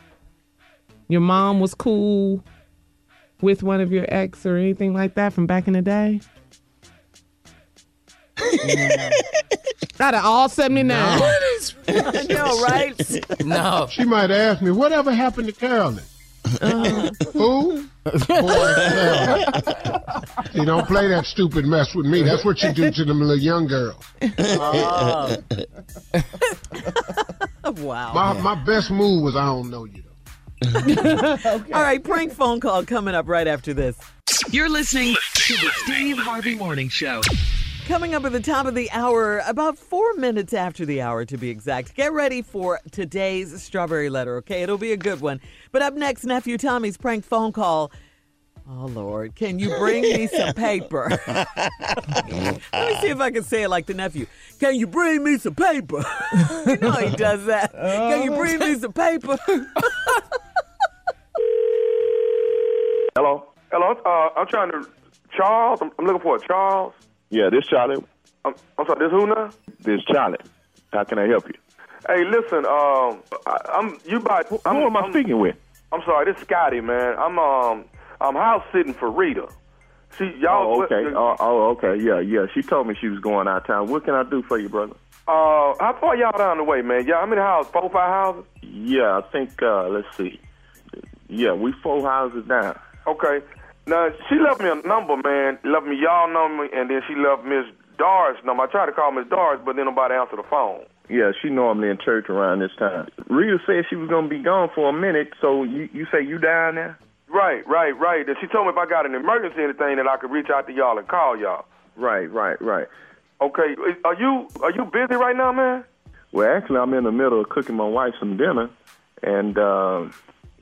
Your mom was cool with one of your ex or anything like that from back in the day? Yeah. Out of all 79. No. I know, right? No. She might ask me, whatever happened to Carolyn? Who? You don't play that stupid mess with me. That's what you do to them little young girls. Wow. My best move was I don't know you, though. Okay. All right, prank phone call coming up right after this. You're listening to the Steve Harvey Morning Show. Coming up at the top of the hour, about 4 minutes after the hour to be exact. Get ready for today's strawberry letter, okay? It'll be a good one. But up next, Nephew Tommy's prank phone call. Oh, Lord, can you bring me some paper? Let me see if I can say it like the nephew. Can you bring me some paper? You know he does that. Can you bring me some paper? Hello? Hello? I'm trying to... Charles? I'm looking for a Charles. Yeah, this Charlie. I'm sorry, this who now? This Charlie. How can I help you? Hey, listen, who am I speaking with? I'm sorry, this is Scotty, man. I'm house sitting for Rita. Okay. Yeah. She told me she was going out of town. What can I do for you, brother? How far y'all down the way, man? Yeah, I'm in the house, 4 or 5 houses? Yeah, I think, let's see. Yeah, we 4 houses down. Okay. Now, she left me a number, man. Left me y'all number, and then she left Miss Doris' number. I tried to call Miss Doris, but then nobody answered the phone. Yeah, she normally in church around this time. Rita said she was going to be gone for a minute, so you say you down there? Right. And she told me if I got an emergency or anything that I could reach out to y'all and call y'all. Right. Okay, are you busy right now, man? Well, actually, I'm in the middle of cooking my wife some dinner, and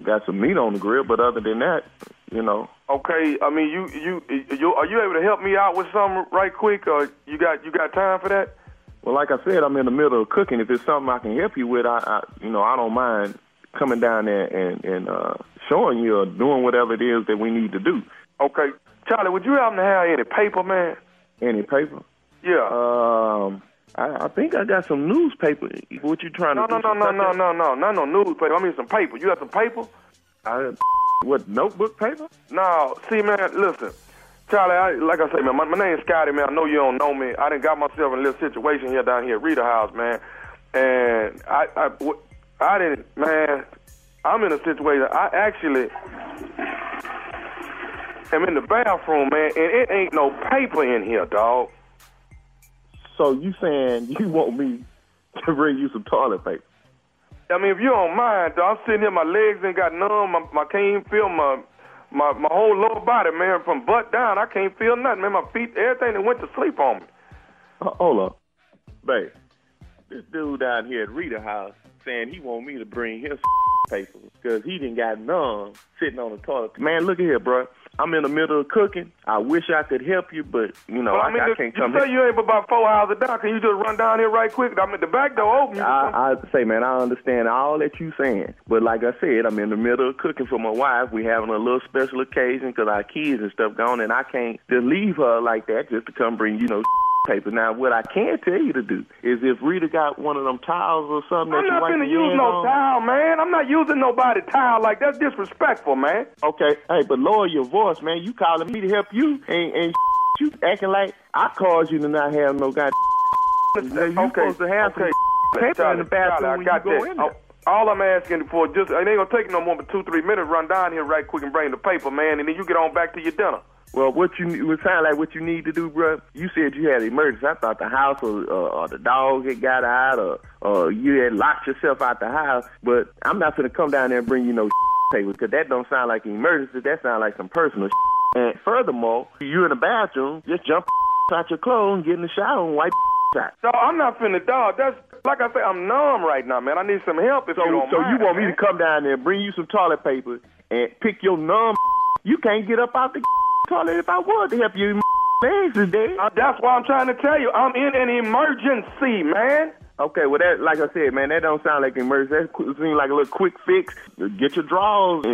got some meat on the grill, but other than that, you know. Okay, I mean, you are you able to help me out with something right quick, or you got time for that? Well, like I said, I'm in the middle of cooking. If there's something I can help you with, I don't mind coming down there and showing you or doing whatever it is that we need to do. Okay, Charlie, would you happen to have any paper, man? Any paper? Yeah. I think I got some newspaper. What you trying to do? No, not no newspaper. I mean some paper. You got some paper? What, notebook paper? No, see, man, listen. Charlie, like I say, man, my name's Scotty, man. I know you don't know me. I done got myself in a little situation here down here at Rita House, man. And I didn't, man, I'm in a situation. I actually am in the bathroom, man, and it ain't no paper in here, dog. So you saying you want me to bring you some toilet paper? I mean, if you don't mind, though, I'm sitting here, my legs ain't got numb, I can't even feel my whole lower body, man, from butt down, I can't feel nothing, man, my feet, everything that went to sleep on me. Hold up, babe, this dude down here at Rita House saying he want me to bring his paper because he didn't got numb sitting on the toilet. Man, look at here, bro. I'm in the middle of cooking. I wish I could help you, but, you know, I can't come here. You say you ain't but about 4 hours down. Can you just run down here right quick? I'm at the back door open. I say, man, I understand all that you saying. But like I said, I'm in the middle of cooking for my wife. We having a little special occasion because our kids and stuff gone, and I can't just leave her like that just to come bring, you know, paper. Now, what I can tell you to do is if Rita got one of them towels or something that you wipe your hand on. I'm not finna use no towel, man. I'm not using nobody's towel like that. That's disrespectful, man. Okay, hey, but lower your voice, man. You calling me to help you and you acting like I caused you to not have no goddamn. You supposed to have some paper in the bathroom when you go in there. All I'm asking for just, it ain't gonna take no more than 2-3 minutes. Run down here right quick and bring the paper, man, and then you get on back to your dinner. Well, it sounds like what you need to do, bro. You said you had an emergency. I thought the house or the dog had got out or you had locked yourself out the house. But I'm not going to come down there and bring you no paper because that don't sound like an emergency. That sounds like some personal And furthermore, you in the bathroom, just jump out your clothes and get in the shower and wipe out. No, I'm not finna, dog. That's, like I say, I'm numb right now, man. I need some help if you don't mind. So you want me to come down there and bring you some toilet paper and pick your numb? You can't get up out the toilet if I would to help you, man, today. That's why I'm trying to tell you. I'm in an emergency, man. Okay, well, that, like I said, man, that don't sound like an emergency. That seems like a little quick fix. Get your drawers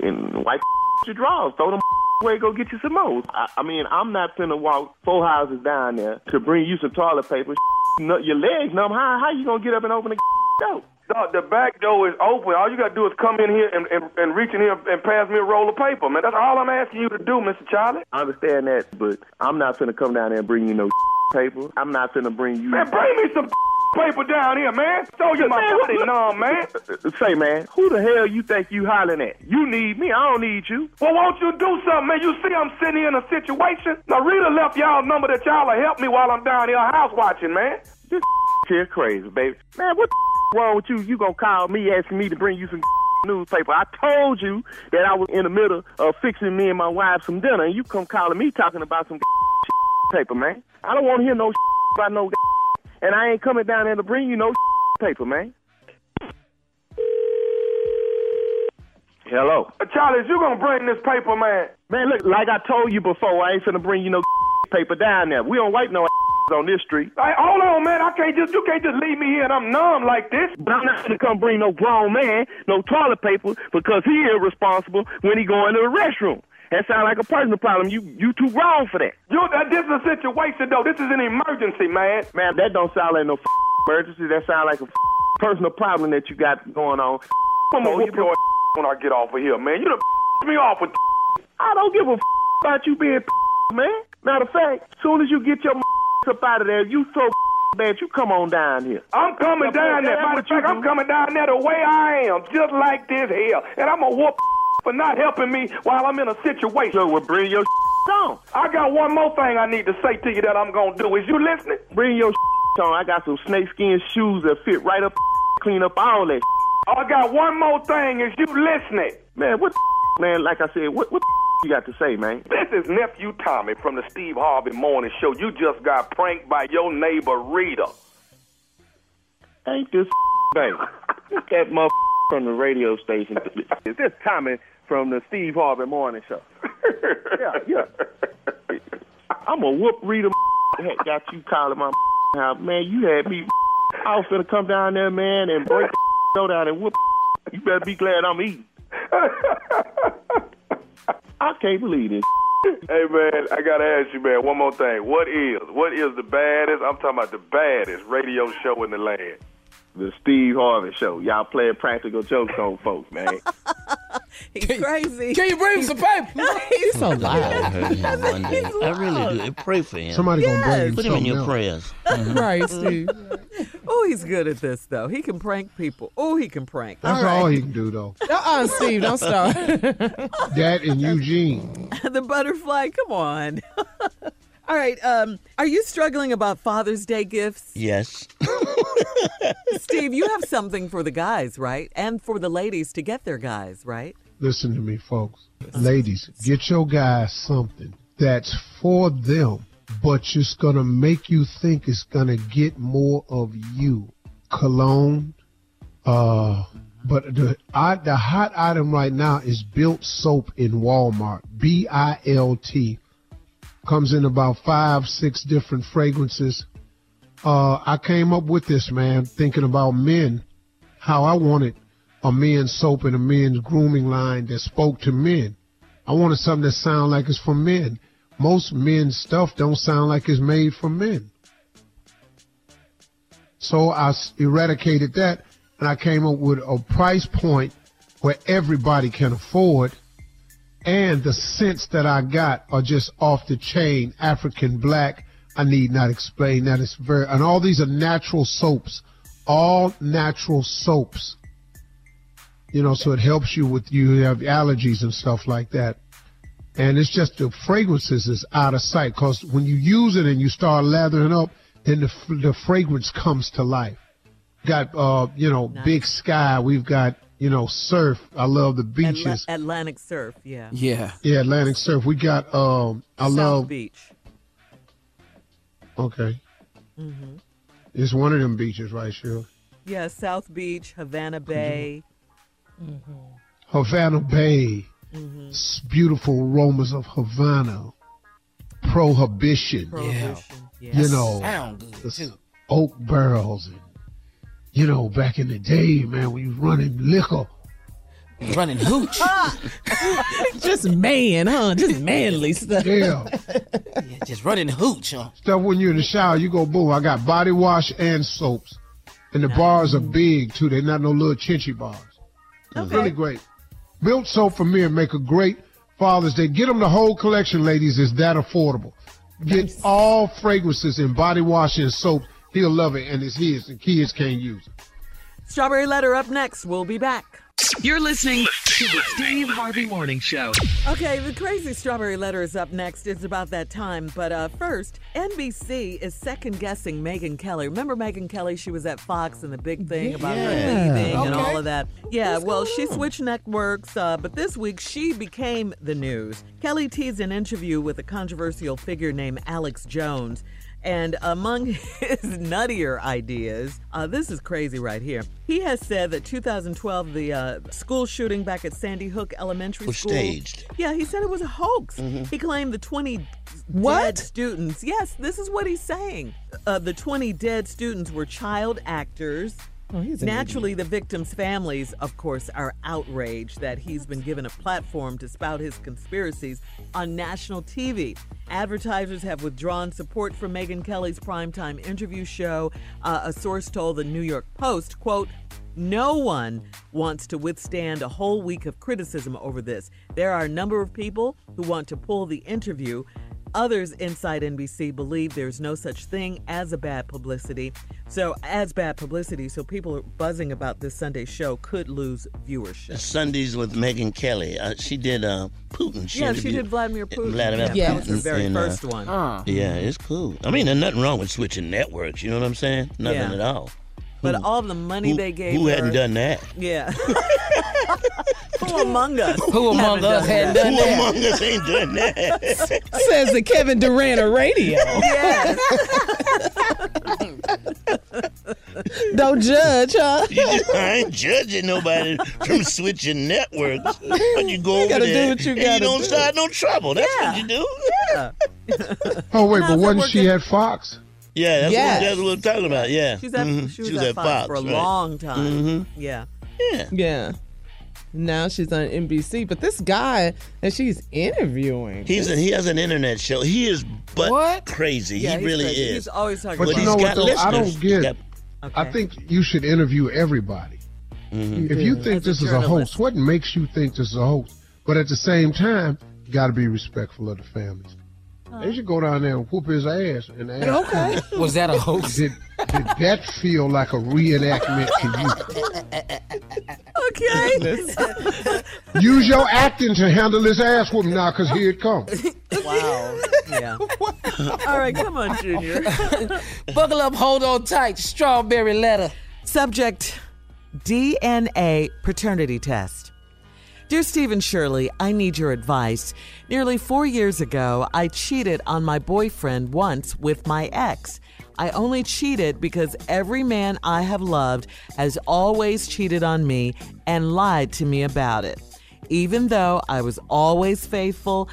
and wipe your drawers. Throw them away, go get you some more. I mean, I'm not finna walk 4 houses down there to bring you some toilet paper. Your legs numb high. How you gonna get up and open the door? Dog, the back door is open. All you got to do is come in here and reach in here and pass me a roll of paper, man. That's all I'm asking you to do, Mr. Charlie. I understand that, but I'm not finna come down there and bring you no paper. I'm not finna bring you... Man, bring me some paper down here, man. Show you my body. No, man. Say, man, who the hell you think you hollering at? You need me. I don't need you. Well, won't you do something, man? You see I'm sitting here in a situation. Now, Rita left y'all number that y'all will help me while I'm down here house watching, man. This here crazy, baby. Man, what the wrong with you? You gonna call me asking me to bring you some newspaper. I told you that I was in the middle of fixing me and my wife some dinner, and you come calling me talking about some paper, man. I don't want to hear no about no. And I ain't coming down there to bring you no paper, man. Hello. Charlie, you gonna bring this paper, man? Man, look, like I told you before, I ain't finna bring you no paper down there. We don't wipe no on this street. Hey, hold on, man. You can't just leave me here and I'm numb like this. But I'm not gonna come bring no grown man no toilet paper because he irresponsible when he go into the restroom. That sounds like a personal problem. You too wrong for that. This is a situation, though. This is an emergency, man. Man, that don't sound like no emergency. That sounds like a personal problem that you got going on. I'm gonna whoop your when I get off of here, man. You done me off with I don't give a about you being man. Matter of fact, soon as you get your up out of there, you so bad, you come on down here. I'm coming down there. Matter of fact, I'm coming down there the way I am, just like this here. And I'm gonna whoop for not helping me while I'm in a situation. So we'll bring your on. I got one more thing I need to say to you that I'm going to do. Is you listening? Bring your on. I got some snakeskin shoes that fit right up, clean up all that. I got one more thing. Is you listening? Man, what the man, like I said, what the you got to say, man? This is Nephew Tommy from the Steve Harvey Morning Show. You just got pranked by your neighbor, Rita. Ain't this baby. Look at my from the radio station. Is this Tommy from the Steve Harvey Morning Show? Yeah. I'm a whoop reader. Got you calling my house. Man, you had me. I was finna come down there, man, and break the down and whoop. You better be glad I'm eating. I can't believe this. Hey, man, I gotta ask you, man, one more thing. What is the baddest, I'm talking about the baddest radio show in the land? The Steve Harvey Show. Y'all playing practical jokes on folks, man. He's crazy. Can you bring him some paper? He's so loud. I really do. Pray for him. Somebody gonna bring him. Put him in your prayers. Right, Steve. Oh, he's good at this though. He can prank people. Oh, he can prank. That's all he can do though. Steve, don't start. That and Eugene. The butterfly. Come on. All right, are you struggling about Father's Day gifts? Yes. Steve, you have something for the guys, right? And for the ladies to get their guys, right? Listen to me, folks. Ladies, get your guys something that's for them, but it's going to make you think it's going to get more of you. Cologne. But the hot item right now is Bilt soap in Walmart. B-I-L-T. Comes in about 5, 6 different fragrances. I came up with this, man, thinking about men, how I wanted a men's soap and a men's grooming line that spoke to men. I wanted something that sounded like it's for men. Most men's stuff don't sound like it's made for men. So I eradicated that, and I came up with a price point where everybody can afford. And the scents that I got are just off the chain. African black, I need not explain that. It's very, and all these are natural soaps, all natural soaps. You know, so it helps you with, you have allergies and stuff like that. And it's just the fragrances is out of sight because when you use it and you start lathering up, then the fragrance comes to life. Got, nice. Big Sky. We've got, surf. I love the beaches. Atlantic surf, yeah. Yeah, Atlantic surf. We got, South Beach. Okay. Mm-hmm. It's one of them beaches, right, Cheryl? Yeah, South Beach, Havana Bay. Mm-hmm. Havana Bay. Mm-hmm. Beautiful aromas of Havana. Prohibition. Yeah. Sound good, too. Oak barrels and back in the day, man, we was running liquor. Running hooch. Just man, huh? Just manly stuff. Yeah, just running hooch, huh? Stuff when you're in the shower, you go, boom, I got body wash and soaps. And the bars are big, too. They're not no little chinchy bars. Okay. Really great. Bilt soap for men make a great Father's Day. Get them the whole collection, ladies. It's that affordable. Get all fragrances and body wash and soap. He'll love it, and it's his, and kids can't use it. Strawberry Letter up next. We'll be back. You're listening to the Steve Harvey Morning Show. Okay, the crazy Strawberry Letter is up next. It's about that time. But first, NBC is second-guessing Megyn Kelly. Remember Megyn Kelly? She was at Fox and the big thing about her leaving and all of that. Yeah, well, she switched networks, but this week she became the news. Kelly teased an interview with a controversial figure named Alex Jones. And among his nuttier ideas, this is crazy right here. He has said that 2012, the school shooting back at Sandy Hook Elementary School. Was staged. Yeah, he said it was a hoax. Mm-hmm. He claimed the 20 dead students. Yes, this is what he's saying. The 20 dead students were child actors. Oh, naturally, the victims' families, of course, are outraged that he's been given a platform to spout his conspiracies on national TV. Advertisers have withdrawn support from Megyn Kelly's primetime interview show. A source told the New York Post, quote, "No one wants to withstand a whole week of criticism over this. There are a number of people who want to pull the interview. Others inside NBC believe there's no such thing as bad publicity, so people are buzzing about this Sunday show could lose viewership." Sundays with Megyn Kelly. She did Putin. She did Vladimir Putin. Vladimir Putin. That was the very first one. Yeah, it's cool. I mean, there's nothing wrong with switching networks, you know what I'm saying? Nothing at all. But all the money they gave her. Who hadn't done that? Yeah. Who among us ain't done that? Says the Kevin Durant of radio. Yes. Don't judge, huh? I ain't judging nobody from switching networks. When you go over there, you don't start no trouble. That's what you do. Yeah. Oh, wait, but wasn't she at Fox? Yeah, that's what I'm talking about, yeah. She was at Fox for a long time. Mm-hmm. Yeah. Now she's on NBC, but this guy that she's interviewing. He has an internet show. He is crazy. Yeah, he really crazy. Is. He's always talking about it. But you know what, though? I don't get it. Okay. I think you should interview everybody. Mm-hmm. If you think this is a hoax, what makes you think this is a hoax? But at the same time, you got to be respectful of the families. They should go down there and whoop his ass and ask him, was that a hoax? Did that feel like a reenactment to you? Okay. Use your acting to handle this ass whooping now, because here it comes. Wow. Yeah. All right, come on, Junior. Buckle up, hold on tight. Strawberry Letter. Subject, DNA paternity test. Dear Steve and Shirley, I need your advice. Nearly 4 years ago, I cheated on my boyfriend once with my ex. I only cheated because every man I have loved has always cheated on me and lied to me about it. Even though I was always faithful,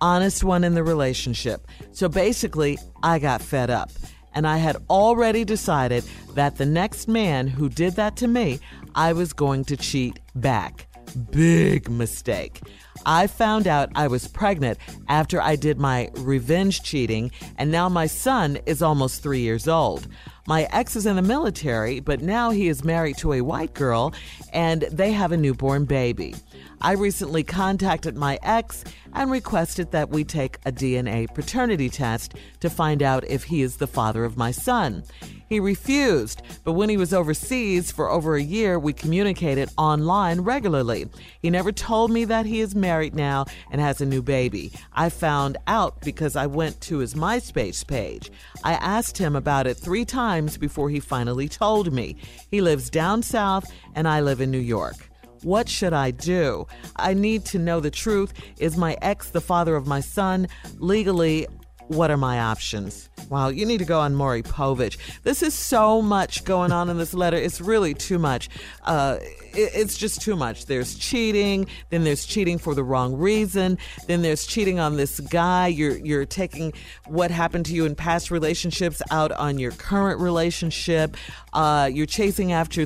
honest one in the relationship. So basically, I got fed up. And I had already decided that the next man who did that to me, I was going to cheat back. Big mistake. I found out I was pregnant after I did my revenge cheating, and now my son is almost 3 years old. My ex is in the military, but now he is married to a white girl, and they have a newborn baby. I recently contacted my ex and requested that we take a DNA paternity test to find out if he is the father of my son. He refused, but when he was overseas for over a year, we communicated online regularly. He never told me that he is married now and has a new baby. I found out because I went to his MySpace page. I asked him about it 3 times before he finally told me. He lives down south and I live in New York. What should I do? I need to know the truth. Is my ex the father of my son? Legally, what are my options? Wow, you need to go on Maury Povich. This is so much going on in this letter. It's really too much. It's just too much. There's cheating. Then there's cheating for the wrong reason. Then there's cheating on this guy. You're taking what happened to you in past relationships out on your current relationship. You're chasing after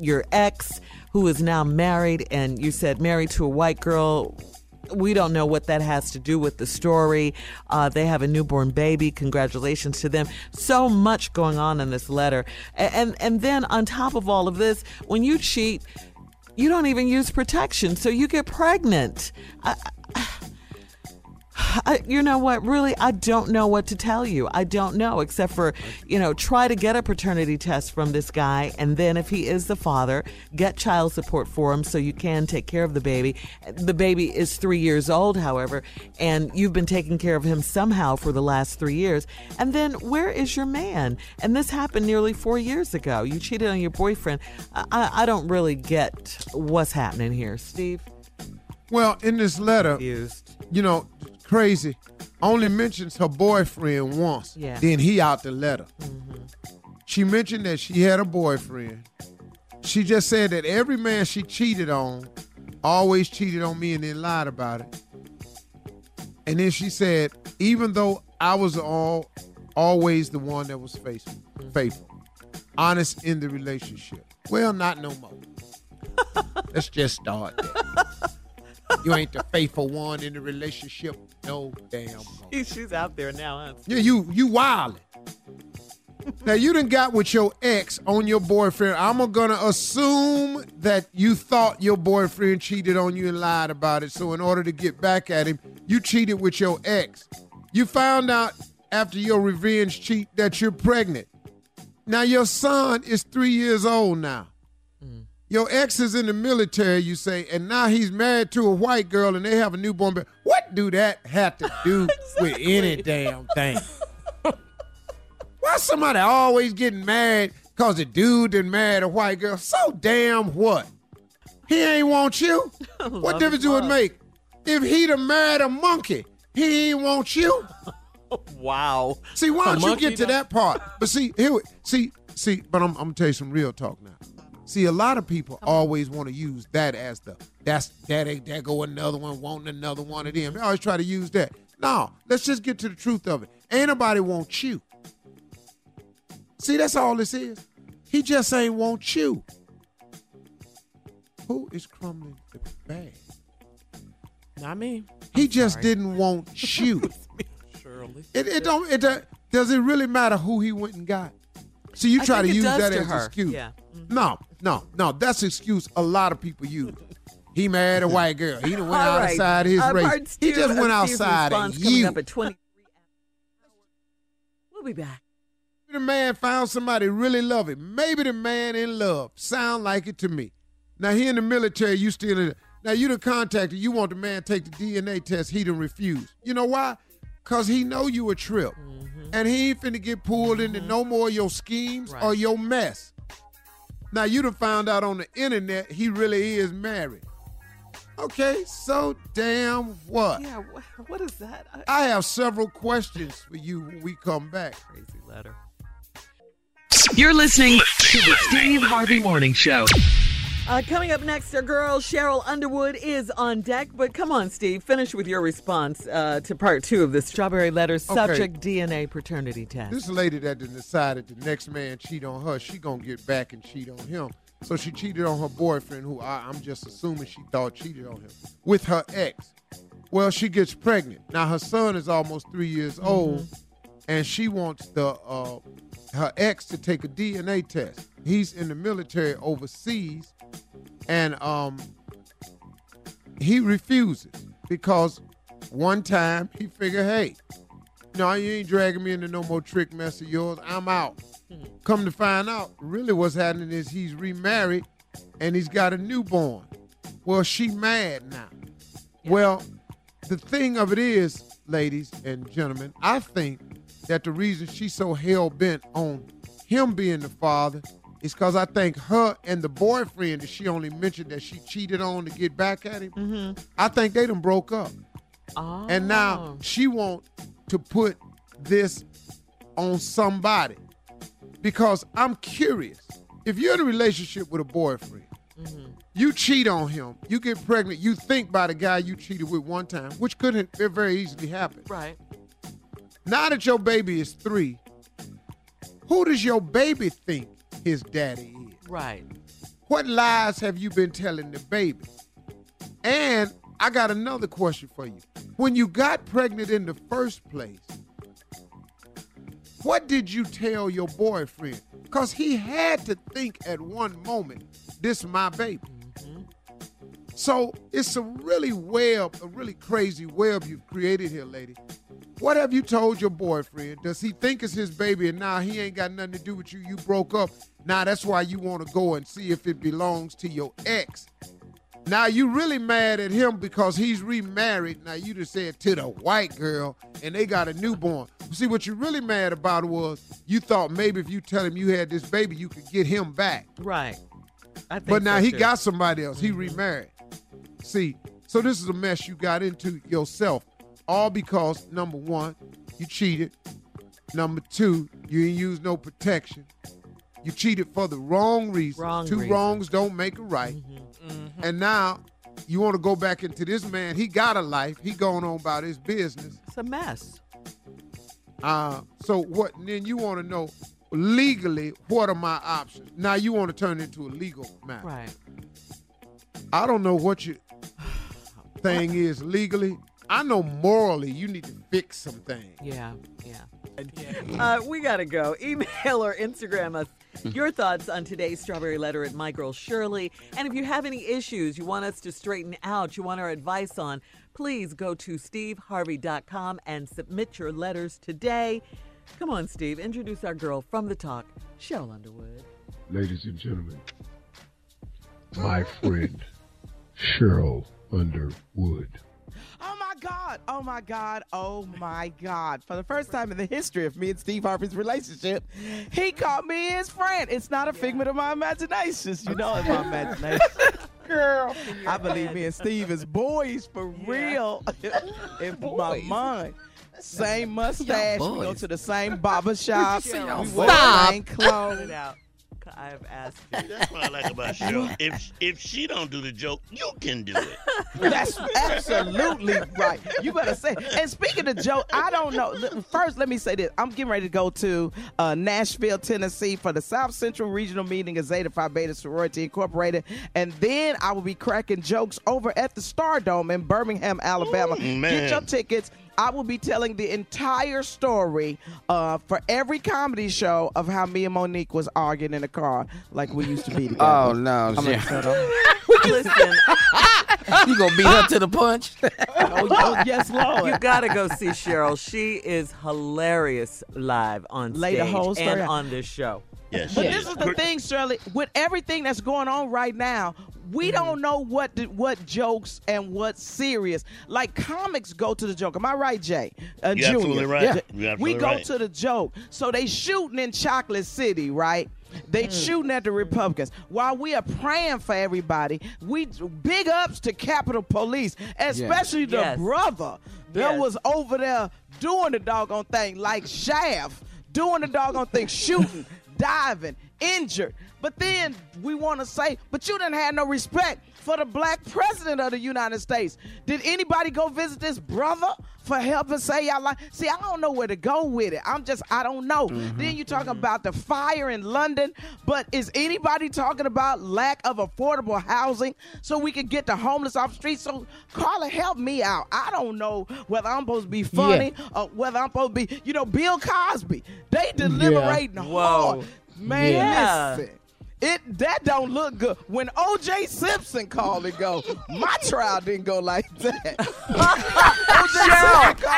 your ex, who is now married, and you said married to a white girl. we don't know what that has to do with the story. They have a newborn baby. Congratulations to them. So much going on in this letter. And then on top of all of this, when you cheat, you don't even use protection. So you get pregnant. You know what? Really, I don't know what to tell you. I don't know, except for, you know, try to get a paternity test from this guy. And then if he is the father, get child support for him so you can take care of the baby. The baby is 3 years old, however, and you've been taking care of him somehow for the last 3 years. And then where is your man? And this happened nearly 4 years ago. You cheated on your boyfriend. I don't really get what's happening here, Steve. Well, in this letter, you know, crazy, only mentions her boyfriend once. Yeah. Then he out the letter. Mm-hmm. She mentioned that she had a boyfriend. She just said that every man she cheated on always cheated on me and then lied about it. And then she said, even though I was always the one that was faithful, honest in the relationship. Well, not no more. Let's just start there. You ain't the faithful one in the relationship. No damn. She's out there now, huh? Yeah, you wildin'. Now, you done got with your ex on your boyfriend. I'm going to assume that you thought your boyfriend cheated on you and lied about it. So in order to get back at him, you cheated with your ex. You found out after your revenge cheat that you're pregnant. Now, your son is 3 years old now. Your ex is in the military, you say, and now he's married to a white girl and they have a newborn baby. What do that have to do with any damn thing? Why somebody always getting married because the dude done married a white girl? So damn what? He ain't want you? What difference do it make? If he done married a monkey, he ain't want you? Wow. See, why don't you get to that part? But but I'm going to tell you some real talk now. See, a lot of people always want to use that as there go another one, wanting another one of them. They always try to use that. No, let's just get to the truth of it. Ain't nobody want you. See, that's all this is. He just ain't want you. Who is crumbling the bag? Not me. He just didn't want you. Surely. Does it really matter who he went and got? See, you try to use that as an excuse. Yeah. Mm-hmm. No. That's an excuse a lot of people use. He married a white girl. He done went outside his race. He just went outside and you. Up at 23 we'll be back. Maybe the man found somebody really love him. Maybe the man in love. Sound like it to me. Now, he in the military, you still in it. Now, you done contacted. You want the man to take the DNA test. He done refused. You know why? Because he know you a trip. Mm-hmm. And he ain't finna get pulled into no more of your schemes or your mess. Now, you done found out on the internet he really is married. Okay, so damn what? Yeah, what is that? I have several questions for you when we come back. Crazy letter. You're listening to the Steve Harvey Morning Show. Coming up next, our girl Cheryl Underwood is on deck. But come on, Steve, finish with your response to part two of this Strawberry Letter subject DNA paternity test. This lady that decided the next man cheat on her, she going to get back and cheat on him. So she cheated on her boyfriend, who I'm just assuming she thought cheated on him, with her ex. Well, she gets pregnant. Now, her son is almost 3 years old, and she wants her ex to take a DNA test. He's in the military overseas. And he refuses because one time he figured, hey, no, you ain't dragging me into no more trick mess of yours. I'm out. Come to find out, really what's happening is he's remarried and he's got a newborn. Well, she mad now. Yeah. Well, the thing of it is, ladies and gentlemen, I think that the reason she's so hell-bent on him being the father it's because I think her and the boyfriend that she only mentioned that she cheated on to get back at him, I think they done broke up. Oh. And now she want to put this on somebody. Because I'm curious. If you're in a relationship with a boyfriend, you cheat on him, you get pregnant, you think by the guy you cheated with one time, which could very easily happen. Right. Now that your baby is 3, who does your baby think his daddy is? Right. What lies have you been telling the baby? And I got another question for you. When you got pregnant in the first place, what did you tell your boyfriend? Because he had to think at one moment, this is my baby. Mm-hmm. So it's a really crazy web you've created here, lady. What have you told your boyfriend? Does he think it's his baby and now he ain't got nothing to do with you? You broke up. Now that's why you want to go and see if it belongs to your ex. Now you really mad at him because he's remarried. Now you just said to the white girl and they got a newborn. See, what you really mad about was you thought maybe if you tell him you had this baby, you could get him back. Right. I think but now he got somebody else. Mm-hmm. He remarried. See, so this is a mess you got into yourself. All because, number one, you cheated. Number two, you didn't use no protection. You cheated for the wrong reason. Wrongs don't make a right. Mm-hmm. Mm-hmm. And now you want to go back into this man. He got a life. He going on about his business. It's a mess. So what? And then you want to know, legally, what are my options? Now you want to turn it into a legal matter. Right. I don't know what your thing is legally. I know morally you need to fix some things. Yeah. We got to go. Email or Instagram us your thoughts on today's Strawberry Letter at My Girl Shirley. And if you have any issues you want us to straighten out, you want our advice on, please go to steveharvey.com and submit your letters today. Come on, Steve. Introduce our girl from the talk, Cheryl Underwood. Ladies and gentlemen, my friend, Cheryl Underwood. Oh, my God. Oh, my God. Oh, my God. For the first time in the history of me and Steve Harvey's relationship, he called me his friend. It's not a figment of my imagination. You know it's my imagination. Girl, I believe me and Steve is boys for real. In my mind. Same mustache. We go to the same barber shop. We wear the same clothes. I've asked you. That's what I like about Cheryl. If she don't do the joke, you can do it. That's absolutely right. You better say it. And speaking of joke, I don't know. First, let me say this. I'm getting ready to go to Nashville, Tennessee for the South Central Regional Meeting of Zeta Phi Beta Sorority Incorporated. And then I will be cracking jokes over at the Stardome in Birmingham, Alabama. Ooh, get your tickets. I will be telling the entire story for every comedy show of how me and Monique was arguing in the car like we used to be together. Oh, no. Listen. You going to beat her to the punch? Oh, yes, Lord. You got to go see Cheryl. She is hilarious live on stage and on this show. Yes. But this is the thing, Shirley. With everything that's going on right now, we don't know what jokes and what's serious. Like, comics go to the joke. Am I right, Jay? You're Junior. Absolutely right. Yeah. You're absolutely right. To the joke. So they shooting in Chocolate City, right? They shooting at the Republicans. While we are praying for everybody, we big ups to Capitol Police, especially the brother that was over there doing the doggone thing, like Shaft, doing the doggone thing, shooting, diving, injured. But then we want to say, but you didn't have no respect for the black president of the United States. Did anybody go visit this brother for help and say y'all like? See, I don't know where to go with it. I don't know. Mm-hmm. Then you talking about the fire in London, but is anybody talking about lack of affordable housing so we can get the homeless off the streets? So, Carla, help me out. I don't know whether I'm supposed to be funny or whether I'm supposed to be, Bill Cosby. They deliberating hard. Man, listen. That don't look good. When O.J. Simpson called and go, my trial didn't go like that.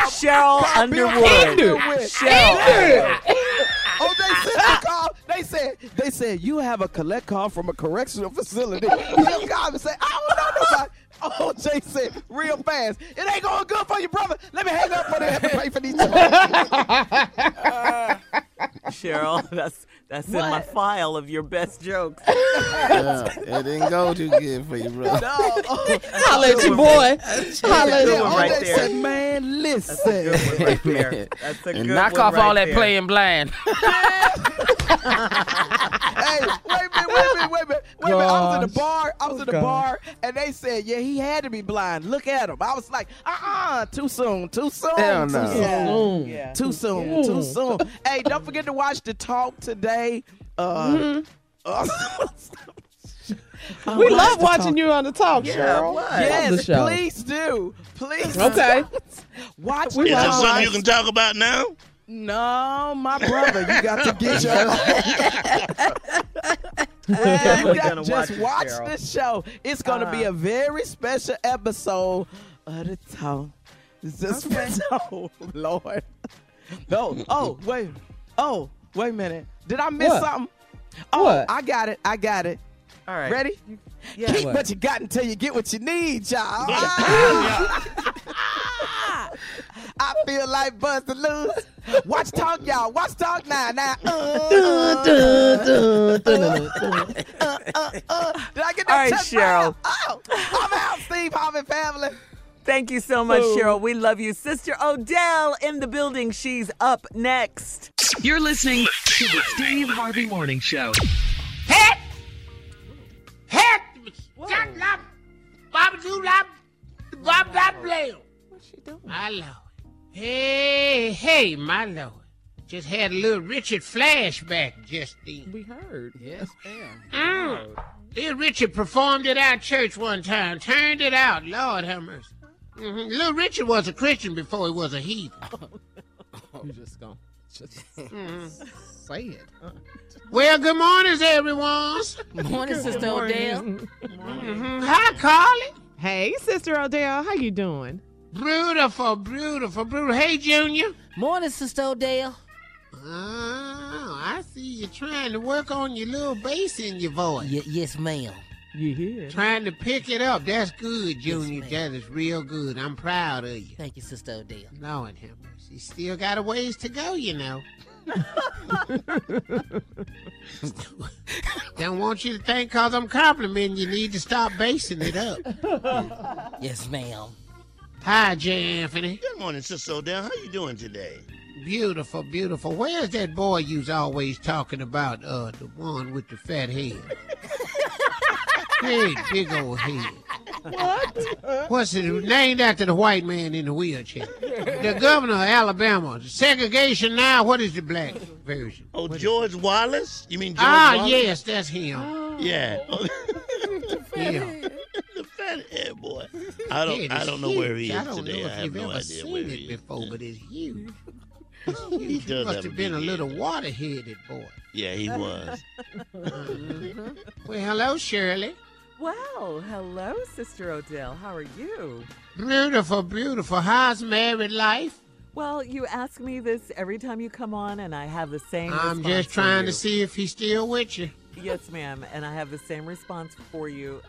Cheryl Underwood. O.J. Simpson called. They said you have a collect call from a correctional facility. Bill Cosby said, I don't know nobody. O.J. said real fast, it ain't going good for you, brother. Let me hang up for them to pay for these jokes. Cheryl, that's in my file of your best jokes. It didn't go too good for you, brother. No. Holla at your boy. Holla at him. O.J. said, man, listen. That's a good one right there. That's a good one. Knock off all that playing blind. Hey, wait a minute. I was in the bar, and they said, yeah, he had to be blind. Look at him. I was like, too soon. Hell no. Too soon. Hey, don't forget to watch The Talk today. We love watching you on the talk show. Yeah, yes, please do. Please. Okay. Watch. Is there something you can talk about now? No, my brother, you got to get your you got to just watch the show. It's going to be a very special episode of the talk. It's just oh, Lord. No. Oh, wait. Oh, wait a minute. Did I miss something? Oh, what? I got it. I got it. All right. Ready? Yeah, keep what you got until you get what you need, y'all. Yeah. I feel like Buzz to lose. Watch talk, y'all. Watch talk now. Now. Did I get that? All right, Cheryl. Oh, I'm out, Steve Harvey family. Thank you so much, Cheryl. We love you. Sister Odell in the building. She's up next. You're listening to the Steve Harvey Morning Show. Hey! Heck, love, barbecue love, Bob Blail. What's she doing? My Lord. Hey, hey, my Lord. Just had a little Richard flashback just then. We heard. Yes, ma'am. Little Richard performed at our church one time. Turned it out. Lord have mercy. Mm-hmm. Little Richard was a Christian before he was a heathen. I'm just going to say it. Well, good mornings, everyone. Good morning, Sister Odell. Hi, Carly. Hey, Sister Odell. How you doing? Beautiful, beautiful, beautiful. Hey, Junior. Morning, Sister Odell. Oh, I see you trying to work on your little bass in your voice. Yes, ma'am. You hear? Trying to pick it up. That's good, Junior. Yes, that is real good. I'm proud of you. Thank you, Sister Odell. Knowing him. She still got a ways to go, you know. Don't want you to think because I'm complimenting you need to stop basing it up. Yes, ma'am. Hi, J. Anthony. Good morning, Sister Odell. How you doing today? Beautiful, beautiful. Where's that boy you's always talking about? The one with the fat head. Hey, big old head. What? What's it named after the white man in the wheelchair? The governor of Alabama. Segregation now. What is the black version? Oh, what George Wallace? You mean George Wallace? Ah, yes, that's him. Oh. Yeah. The fat head. The fat head boy. I don't know where he is today. I have no idea where he is. But it's huge. He must have been a little water-headed boy. Yeah, he was. Well, hello, Shirley. Wow. Hello, Sister Odell. How are you? Beautiful, beautiful. How's married life? Well, you ask me this every time you come on, and I have the same response. I'm just trying to see if he's still with you. Yes, ma'am, and I have the same response for you.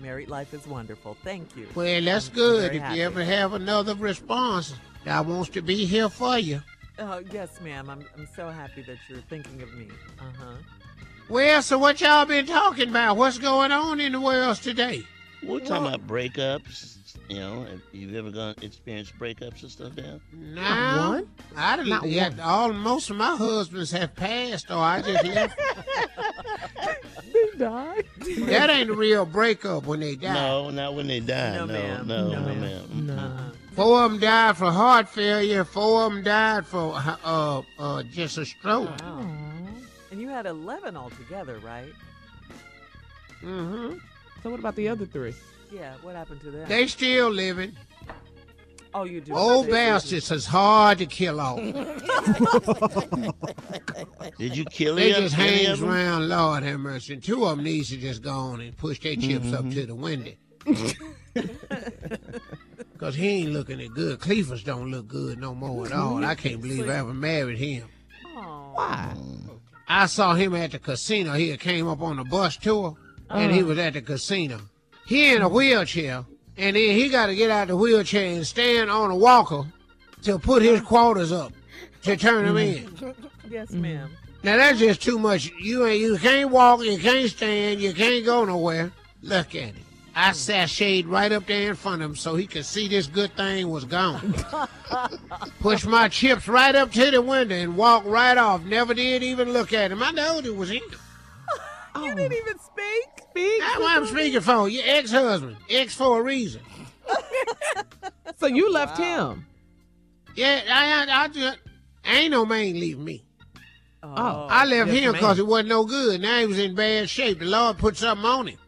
Married life is wonderful. Thank you. Well, that's good. If you ever have another response, I want to be here for you. Oh, yes, ma'am. I'm so happy that you're thinking of me. Uh-huh. Well, so what y'all been talking about? What's going on in the world today? We're talking about breakups. You know, if you've ever experienced breakups and stuff down? No. I didn't. Yeah, most of my husbands have passed, or I just left. They died. That ain't a real breakup when they die. No, not when they die. No, ma'am. No, ma'am. No. 4 of them died from heart failure. 4 of them died from just a stroke. Wow. And you had 11 altogether, right? Mm-hmm. So what about the other 3? Yeah, what happened to them? They still living. Oh, you do? Old bastards is hard to kill off. Did you kill him? They just hangs around, Lord have mercy. And 2 of them needs to just go on and push their chips up to the window. Because he ain't looking at good. Cleavers don't look good no more at all. I can't believe I ever married him. Aww. Why? I saw him at the casino. He came up on the bus tour, and he was at the casino. He in a wheelchair, and then he got to get out of the wheelchair and stand on a walker to put his quarters up to turn them in. Yes, ma'am. Now, that's just too much. You can't walk, you can't stand, you can't go nowhere. Look at it. I sashayed right up there in front of him so he could see this good thing was gone. Pushed my chips right up to the window and walked right off. Never did even look at him. I knowed it was him. You didn't even speak. That's what I'm speaking for. Your ex-husband. Ex for a reason. So you left him. Yeah, I just... Ain't no man leaving me. I left him because it wasn't no good. Now he was in bad shape. The Lord put something on him.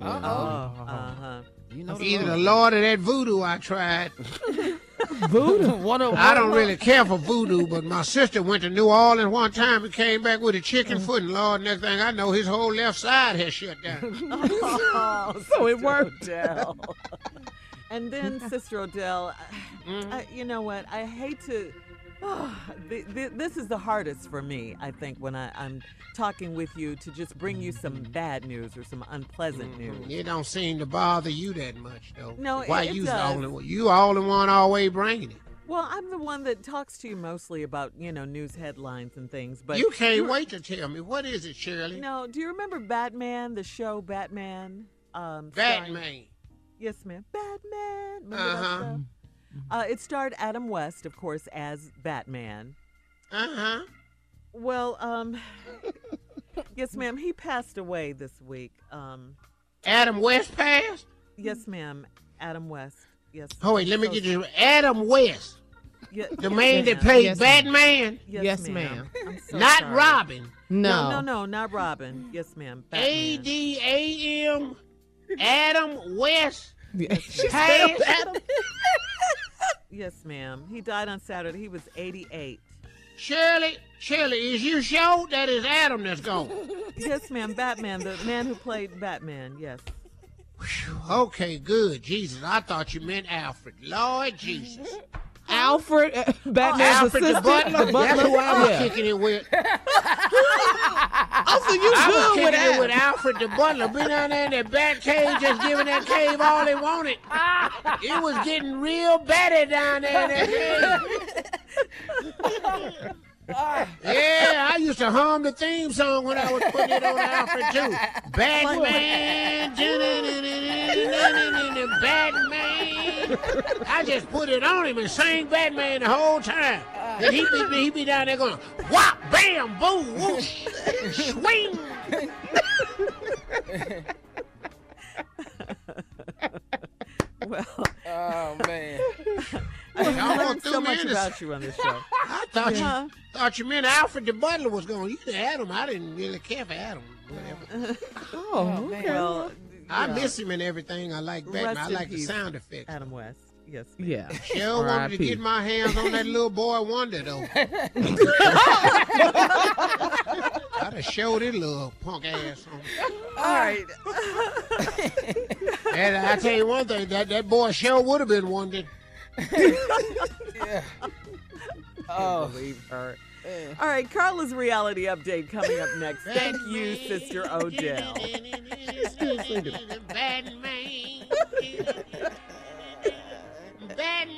You know either the Lord or that voodoo I tried. Voodoo? I don't really care for voodoo, but my sister went to New Orleans one time and came back with a chicken foot, and Lord, next thing I know, his whole left side has shut down. So it worked. And then Sister Odell, you know what? I hate to... this is the hardest for me, I think, when I'm talking with you, to just bring you some bad news or some unpleasant news. It don't seem to bother you that much, though. No, it does. You all the one always bringing it. Well, I'm the one that talks to you mostly about, you know, news headlines and things. But you can't wait to tell me. What is it, Shirley? No, do you remember Batman, the show Batman? Batman. Yes, ma'am. Batman. Remember that stuff? It starred Adam West, of course, as Batman. Well, yes, ma'am, he passed away this week. Adam West passed? Yes, ma'am, Adam West. Yes. Oh, wait, let me get you. Adam West, the man that played Batman? Yes, ma'am. I'm so sorry. Robin. No, not Robin. Yes, ma'am. A-D-A-M, Adam West. Adam. Yes, ma'am. He died on Saturday. He was 88. Shirley, is you sure that is Adam that's gone? Yes, ma'am. Batman, the man who played Batman, yes. Whew, okay, good. Jesus, I thought you meant Alfred. Lord Jesus. Alfred, Batman's Alfred assistant. The butler. That's who I was kicking it with. I was kicking it with Alfred the butler. Been down there in that bat cave, just giving that cave all they wanted. It was getting real batty down there in that cave. Yeah, I used to hum the theme song when I was putting it on Alfred, too. Batman, Batman. I just put it on him and sang Batman the whole time. And he'd be down there going, whop, bam, boom, whoosh, swing. Well. Oh, man. I learned so much about you on this show. I thought you meant Alfred the butler was going. You could have Adam. I didn't really care for Adam. Whatever. Man. Well, I miss him and everything. I like Batman. I like the sound effects. Adam West. Yes. Ma'am. Yeah. Cheryl wanted to get my hands on that little boy Wonder though. I'd have showed his little punk ass on. All right. And I tell you one thing, that boy Cheryl would have been Wonder. Believe her. All right, Carla's reality update coming up next. Thank you, Sister Odell. Batman. Batman.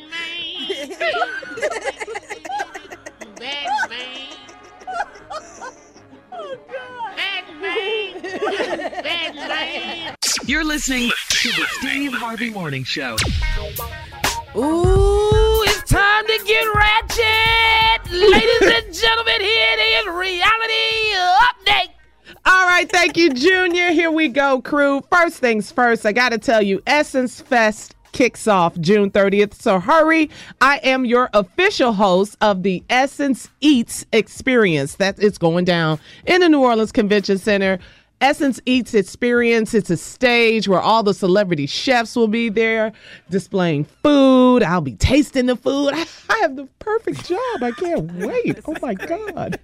Batman. Oh, God. Batman. Batman. You're listening to the Steve Harvey Morning Show. Ooh, it's time to get ratchet. Ladies and gentlemen, here it is, reality update. All right, thank you, Junior. Here we go, crew. First things first, I got to tell you, Essence Fest kicks off June 30th, so hurry. I am your official host of the Essence Eats Experience. That is going down in the New Orleans Convention Center. Essence Eats Experience, it's a stage where all the celebrity chefs will be there displaying food. I'll be tasting the food. I have the perfect job. I can't wait. Oh, my God.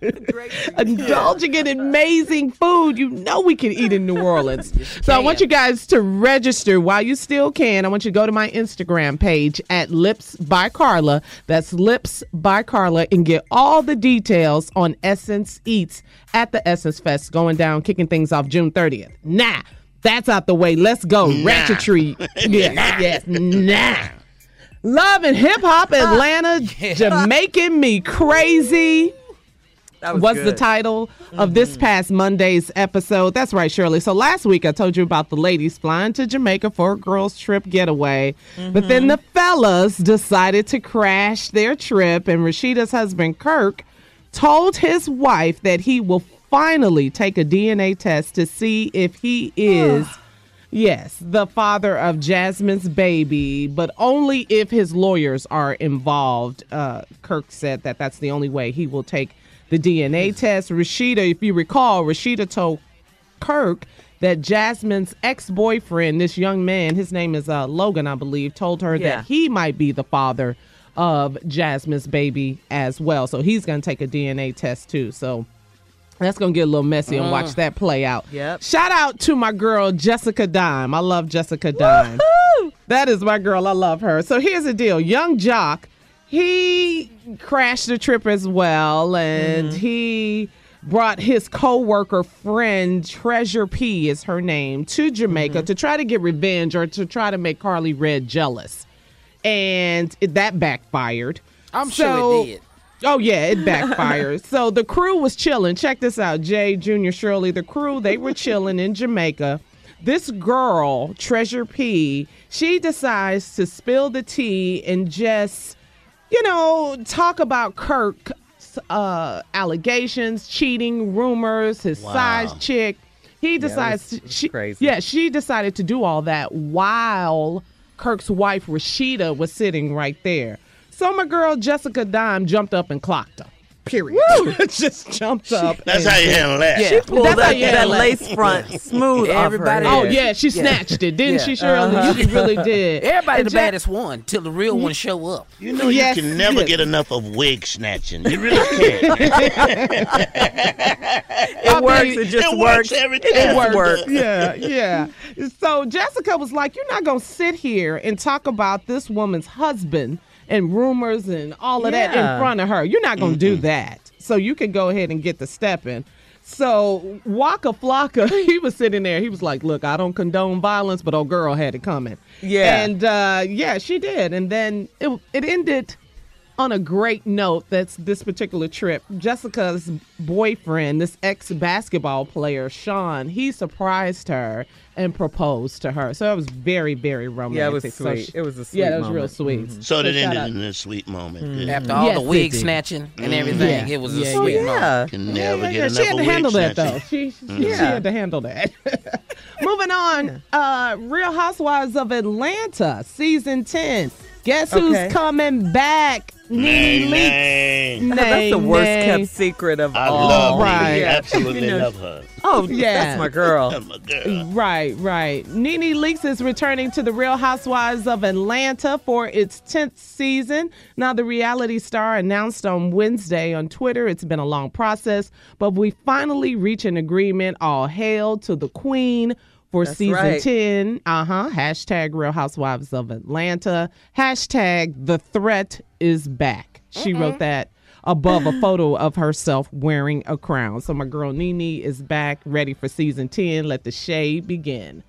Indulging in amazing food you know we can eat in New Orleans. So I want you guys to register while you still can. I want you to go to my Instagram page at Lips by Carla. That's Lips by Carla, and get all the details on Essence Eats at the Essence Fest going down, kicking things off June 30th. Nah, that's out the way. Let's go. Ratchetry. Yes. Nah. Love and Hip Hop Atlanta, Jamaican Me Crazy was the title of this past Monday's episode. That's right, Shirley. So last week I told you about the ladies flying to Jamaica for a girls' trip getaway. But then the fellas decided to crash their trip, and Rashida's husband, Kirk, told his wife that he will finally take a DNA test to see if he is... yes, the father of Jasmine's baby, but only if his lawyers are involved. Kirk said that that's the only way he will take the DNA test. Rashida, if you recall, Rashida told Kirk that Jasmine's ex-boyfriend, this young man, his name is Logan, I believe, told her that he might be the father of Jasmine's baby as well. So he's going to take a DNA test too. So that's going to get a little messy and watch that play out. Yep. Shout out to my girl, Jessica Dime. I love Jessica Dime. Woo-hoo! That is my girl. I love her. So here's the deal. Young Jock, he crashed the trip as well, and he brought his co-worker friend, Treasure P is her name, to Jamaica to try to get revenge or to try to make Carly Red jealous. And that backfired. I'm sure it did. Oh, yeah, it backfired. So the crew was chilling. Check this out, Jay, Junior, Shirley. The crew, they were chilling in Jamaica. This girl, Treasure P, she decides to spill the tea and just, you know, talk about Kirk. Allegations, cheating, rumors, his size chick. He decides crazy. Yeah, she decided to do all that while Kirk's wife Rashida was sitting right there. So my girl Jessica Dime jumped up and clocked her. Period. Just jumped up. That's how you handle that. Yeah. She pulled that lace front smooth. Everybody. Oh yeah, she snatched it, didn't she, Shirley? She really did. Everybody the baddest one till the real one show up. You know you can never get enough of wig snatching. You really can't. It works. Yeah. So Jessica was like, "You're not gonna sit here and talk about this woman's husband and rumors and all of that in front of her. You're not going to do that. So you can go ahead and get the stepping." So Waka Flocka, he was sitting there. He was like, "Look, I don't condone violence, but old girl had it coming." Yeah. And she did. And then it ended on a great note. That's this particular trip. Jessica's boyfriend, this ex-basketball player, Sean, he surprised her and proposed to her. So it was very, very romantic. Yeah, it was sweet. So it was a sweet moment. Yeah, it was real sweet. Mm-hmm. So it ended in a sweet moment. Mm-hmm. After all the wig snatching and everything, it was a sweet moment. Can never get enough. She had to handle that, though. She had to handle that. Moving on, Real Housewives of Atlanta, Season 10. Guess who's coming back? Nene. That's the worst-kept secret of all. I love her. Right. Absolutely love her. Oh, yeah. That's my girl. That's my girl. Right. Nene Leakes is returning to the Real Housewives of Atlanta for its 10th season. Now, the reality star announced on Wednesday on Twitter, "It's been a long process, but we finally reached an agreement. All hail to the queen for season 10. Hashtag Real Housewives of Atlanta. Hashtag the threat is back." She wrote that above a photo of herself wearing a crown. So my girl Nene is back, ready for season 10. Let the shade begin.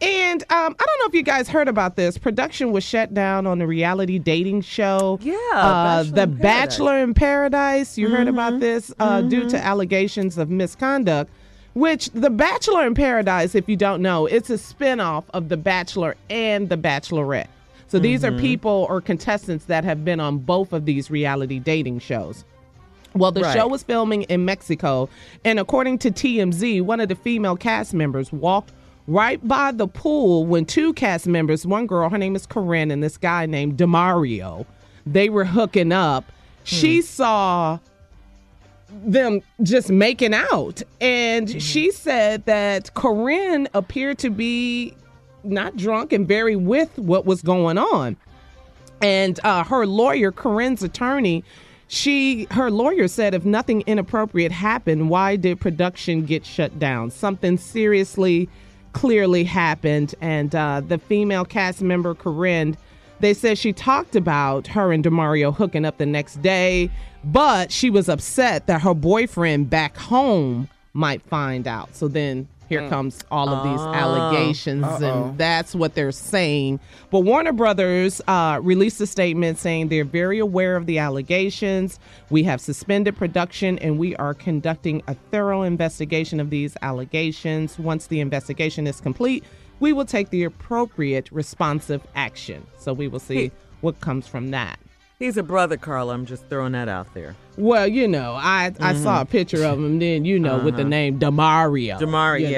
And I don't know if you guys heard about this. Production was shut down on the reality dating show. Yeah. Bachelor in Paradise. You heard about this due to allegations of misconduct. Which, The Bachelor in Paradise, if you don't know, it's a spinoff of The Bachelor and The Bachelorette. So these are people or contestants that have been on both of these reality dating shows. Well, the show was filming in Mexico, and according to TMZ, one of the female cast members walked right by the pool when two cast members, one girl, her name is Corinne, and this guy named Demario, they were hooking up. She saw them just making out, and she said that Corinne appeared to be not drunk and very with what was going on, and her lawyer, Corinne's attorney, her lawyer said if nothing inappropriate happened, why did production get shut down? Something seriously clearly happened, and the female cast member Corinne, they said she talked about her and Demario hooking up the next day, but she was upset that her boyfriend back home might find out. So then here comes all of these allegations, and that's what they're saying. But Warner Brothers released a statement saying they're very aware of the allegations. "We have suspended production, and we are conducting a thorough investigation of these allegations. Once the investigation is complete, we will take the appropriate responsive action." So we will see what comes from that. He's a brother, Carla. I'm just throwing that out there. Well, you know, I saw a picture of him then, you know, with the name Demario. Demario,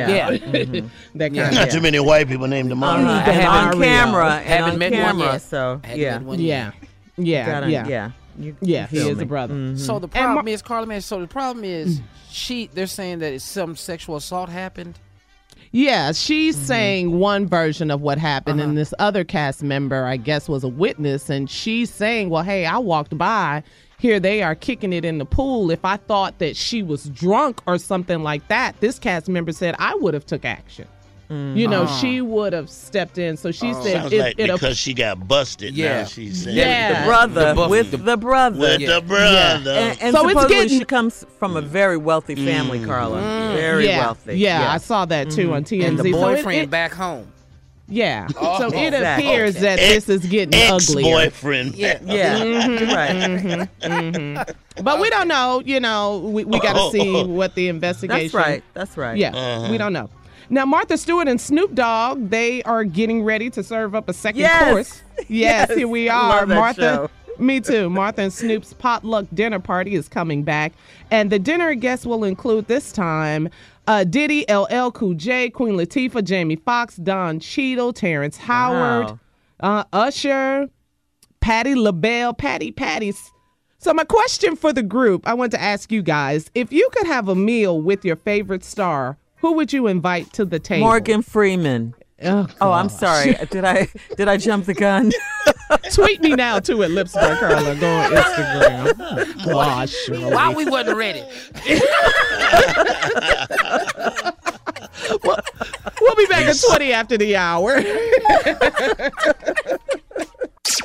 that kind of, not too many white people named Demario. Demario. He is a brother. So the problem is, Carla, man, so the problem is, they're saying that some sexual assault happened. Yeah, she's saying one version of what happened, and this other cast member, I guess, was a witness, and she's saying, well, hey, I walked by. Here they are kicking it in the pool. If I thought that she was drunk or something like that, this cast member said I would have took action. You know, she would have stepped in. So she said, because she got busted. Yeah, now she's the brother with the brother. And so supposedly it's she comes from a very wealthy family, Carla. Very wealthy. Yeah, I saw that too on TMZ. And the boyfriend back home. Yeah. Oh, so it appears that this is getting ugly. Ex-boyfriend. Yeah. But we don't know. You know, we got to see what the investigation. That's right. That's right. Yeah. We don't know. Now, Martha Stewart and Snoop Dogg, they are getting ready to serve up a second course. Yes, here we are. Martha, me too. Martha and Snoop's potluck dinner party is coming back. And the dinner guests will include this time Diddy, LL Cool J, Queen Latifah, Jamie Foxx, Don Cheadle, Terrence Howard, Usher, Patti LaBelle, Patties. So my question for the group, I want to ask you guys, if you could have a meal with your favorite star, who would you invite to the table? Morgan Freeman. Oh, I'm sorry. Did I jump the gun? Tweet me now too at Lipsburg Carla. Go on Instagram. Gosh, why we wasn't ready? We'll be back at 20 after the hour.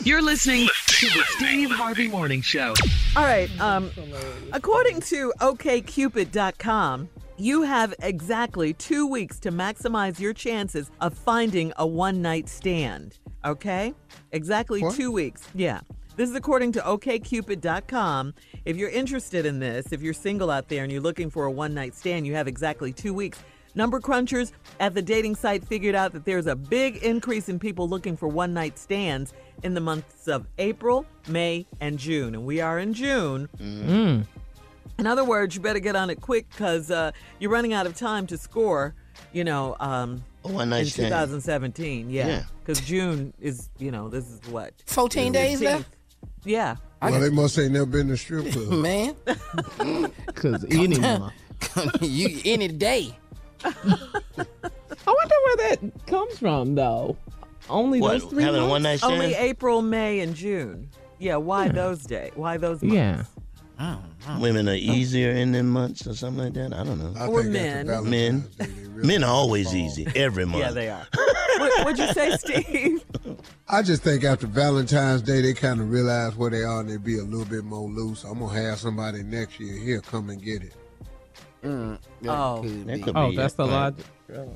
You're listening to the Steve Harvey Morning Show. All right. According to OkCupid.com. You have exactly 2 weeks to maximize your chances of finding a one-night stand, okay? Exactly 2 weeks, yeah. This is according to OkCupid.com. If you're interested in this, if you're single out there and you're looking for a one-night stand, you have exactly 2 weeks. Number crunchers at the dating site figured out that there's a big increase in people looking for one-night stands in the months of April, May, and June. And we are in June. Mm-hmm. In other words, you better get on it quick because you're running out of time to score, you know, in 2017. Yeah. Because June is, you know, this is what? 14 days left? Yeah. Well, they must ain't never been to a strip club. Man. Because any day. I wonder where that comes from, though. Only those 3 months? One night stand? Only April, May, and June. Yeah, why those days? Why those months? Yeah. I don't know. Women are easier in them months or something like that. I don't know. Or men. Men are always easy every month. Yeah, they are. What'd you say, Steve? I just think after Valentine's Day, they kind of realize where they are and they be a little bit more loose. I'm going to have somebody next year here come and get it. That's the logic. Wow.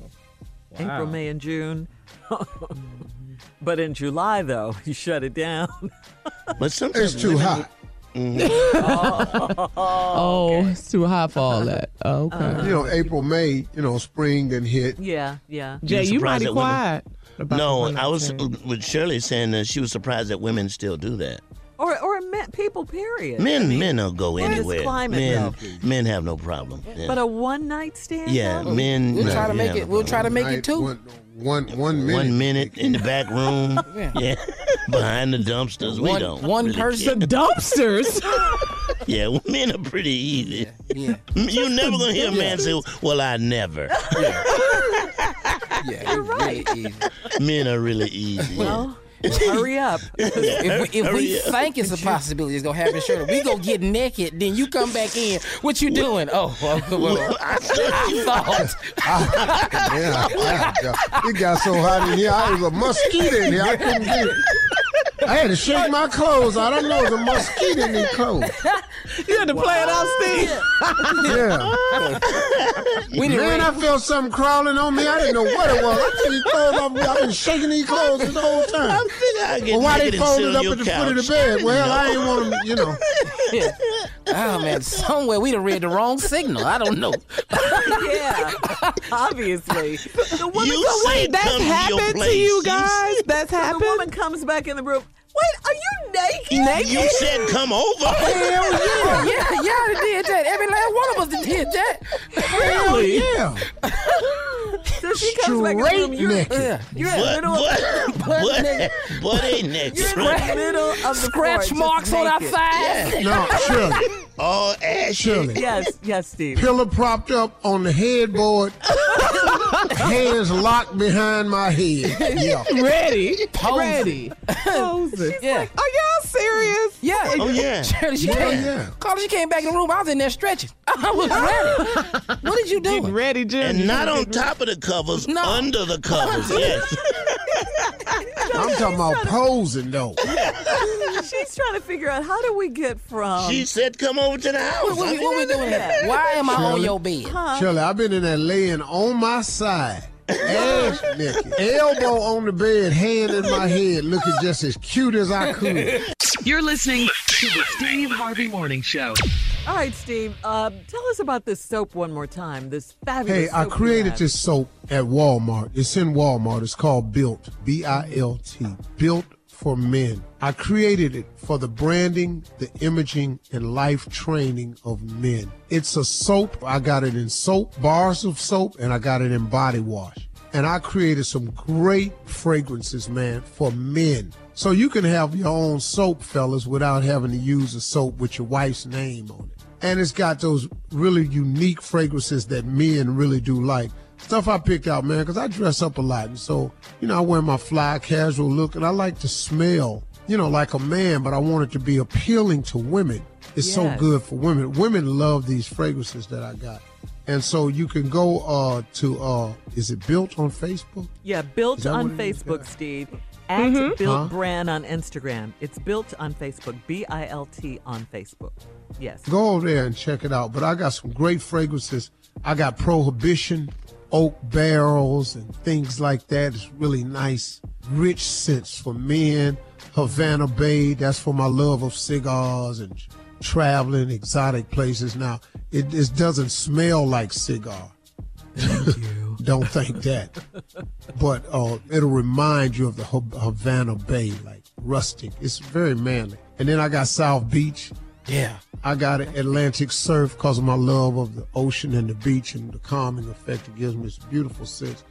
April, May, and June. But in July, though, you shut it down. But sometimes it's too hot. It's too hot for all that. Okay. You know, April, May, you know, spring then hit. Yeah. Jay, you mighty quiet. No, I was with Shirley saying that she was surprised that women still do that. Or men, people, period. Men don't go anywhere. Men have no problem. Yeah. But a one-night stand? Yeah, men. We'll try to make it. We'll try to make it, too. One minute in the back room. Yeah. Behind the dumpsters. We don't. One really person. The dumpsters? Yeah, men are pretty easy. Yeah. You're never going to hear a man say, well, I never. Yeah. You're right. Really men are really easy. Well. Hurry up. If we think it's a possibility it's going to happen, sure, we go get naked, then you come back in. What you doing? Well, I thought. It got so hot in here. I was a mosquito in here. I couldn't get it. I had to shake my clothes. I don't know. There's a mosquito in these clothes. You had to play it out, Steve. Yeah. I felt something crawling on me. I didn't know what it was. I took these clothes off me. I've been shaking these clothes this whole time. Why they folded up at the foot of the bed? Well, I ain't want them, you know. Yeah. Oh, man, somewhere we done read the wrong signal. I don't know. Yeah, obviously. The woman that's happened to you guys? That's happened? The woman comes back in the room. Wait, are you naked? You said come over. Hell yeah. Yeah, y'all did that. Every last one of us did that. Really? Hell yeah. So she comes back in the room. You're in the middle of the scratch marks on our thighs. Yeah. No, surely. All ass. Surely. Yes, Steve. Pillow propped up on the headboard. Hands locked behind my head. Yeah. Ready. Posing. Ready. Posing. She's like, are y'all serious? Yeah. Oh, yeah. Carla, she came back in the room. I was in there stretching. I was ready. What did you do? Getting ready, Jim. And not on top of the covers, under the covers. Yes. I'm talking about posing, though. She's trying to figure out, how do we get from... She said, come over to the house. What we doing here? Why am I on your bed? Huh? Shirley, I've been in there laying on my side, ass naked, elbow on the bed, hand in my head, looking just as cute as I could. You're listening to the Steve Harvey Morning Show. All right, Steve, tell us about this soap one more time, this fabulous soap. Hey, I created this soap at Walmart. It's in Walmart. It's called Bilt, B-I-L-T, Bilt for Men. I created it for the branding, the imaging, and life training of men. It's a soap. I got it in soap, bars of soap, and I got it in body wash. And I created some great fragrances, man, for men. So you can have your own soap, fellas, without having to use a soap with your wife's name on it. And it's got those really unique fragrances that men really do like. Stuff I picked out, man, because I dress up a lot. And so, you know, I wear my fly casual look, and I like to smell, you know, like a man, but I want it to be appealing to women. It's so good for women. Women love these fragrances that I got. And so you can go to is it Bilt on Facebook? Yeah, Bilt on Facebook, Steve. At Bilt Brand on Instagram. It's Bilt on Facebook. B-I-L-T on Facebook. Yes. Go over there and check it out. But I got some great fragrances. I got Prohibition, oak barrels, and things like that. It's really nice, rich scents for men. Havana Bay, that's for my love of cigars and traveling, exotic places. Now, it doesn't smell like cigar. Thank you. Don't think that. But it'll remind you of the Havana Bay, like rustic. It's very manly. And then I got South Beach. Yeah. I got an Atlantic Surf because of my love of the ocean and the beach and the calming effect it gives me. It's a beautiful scent.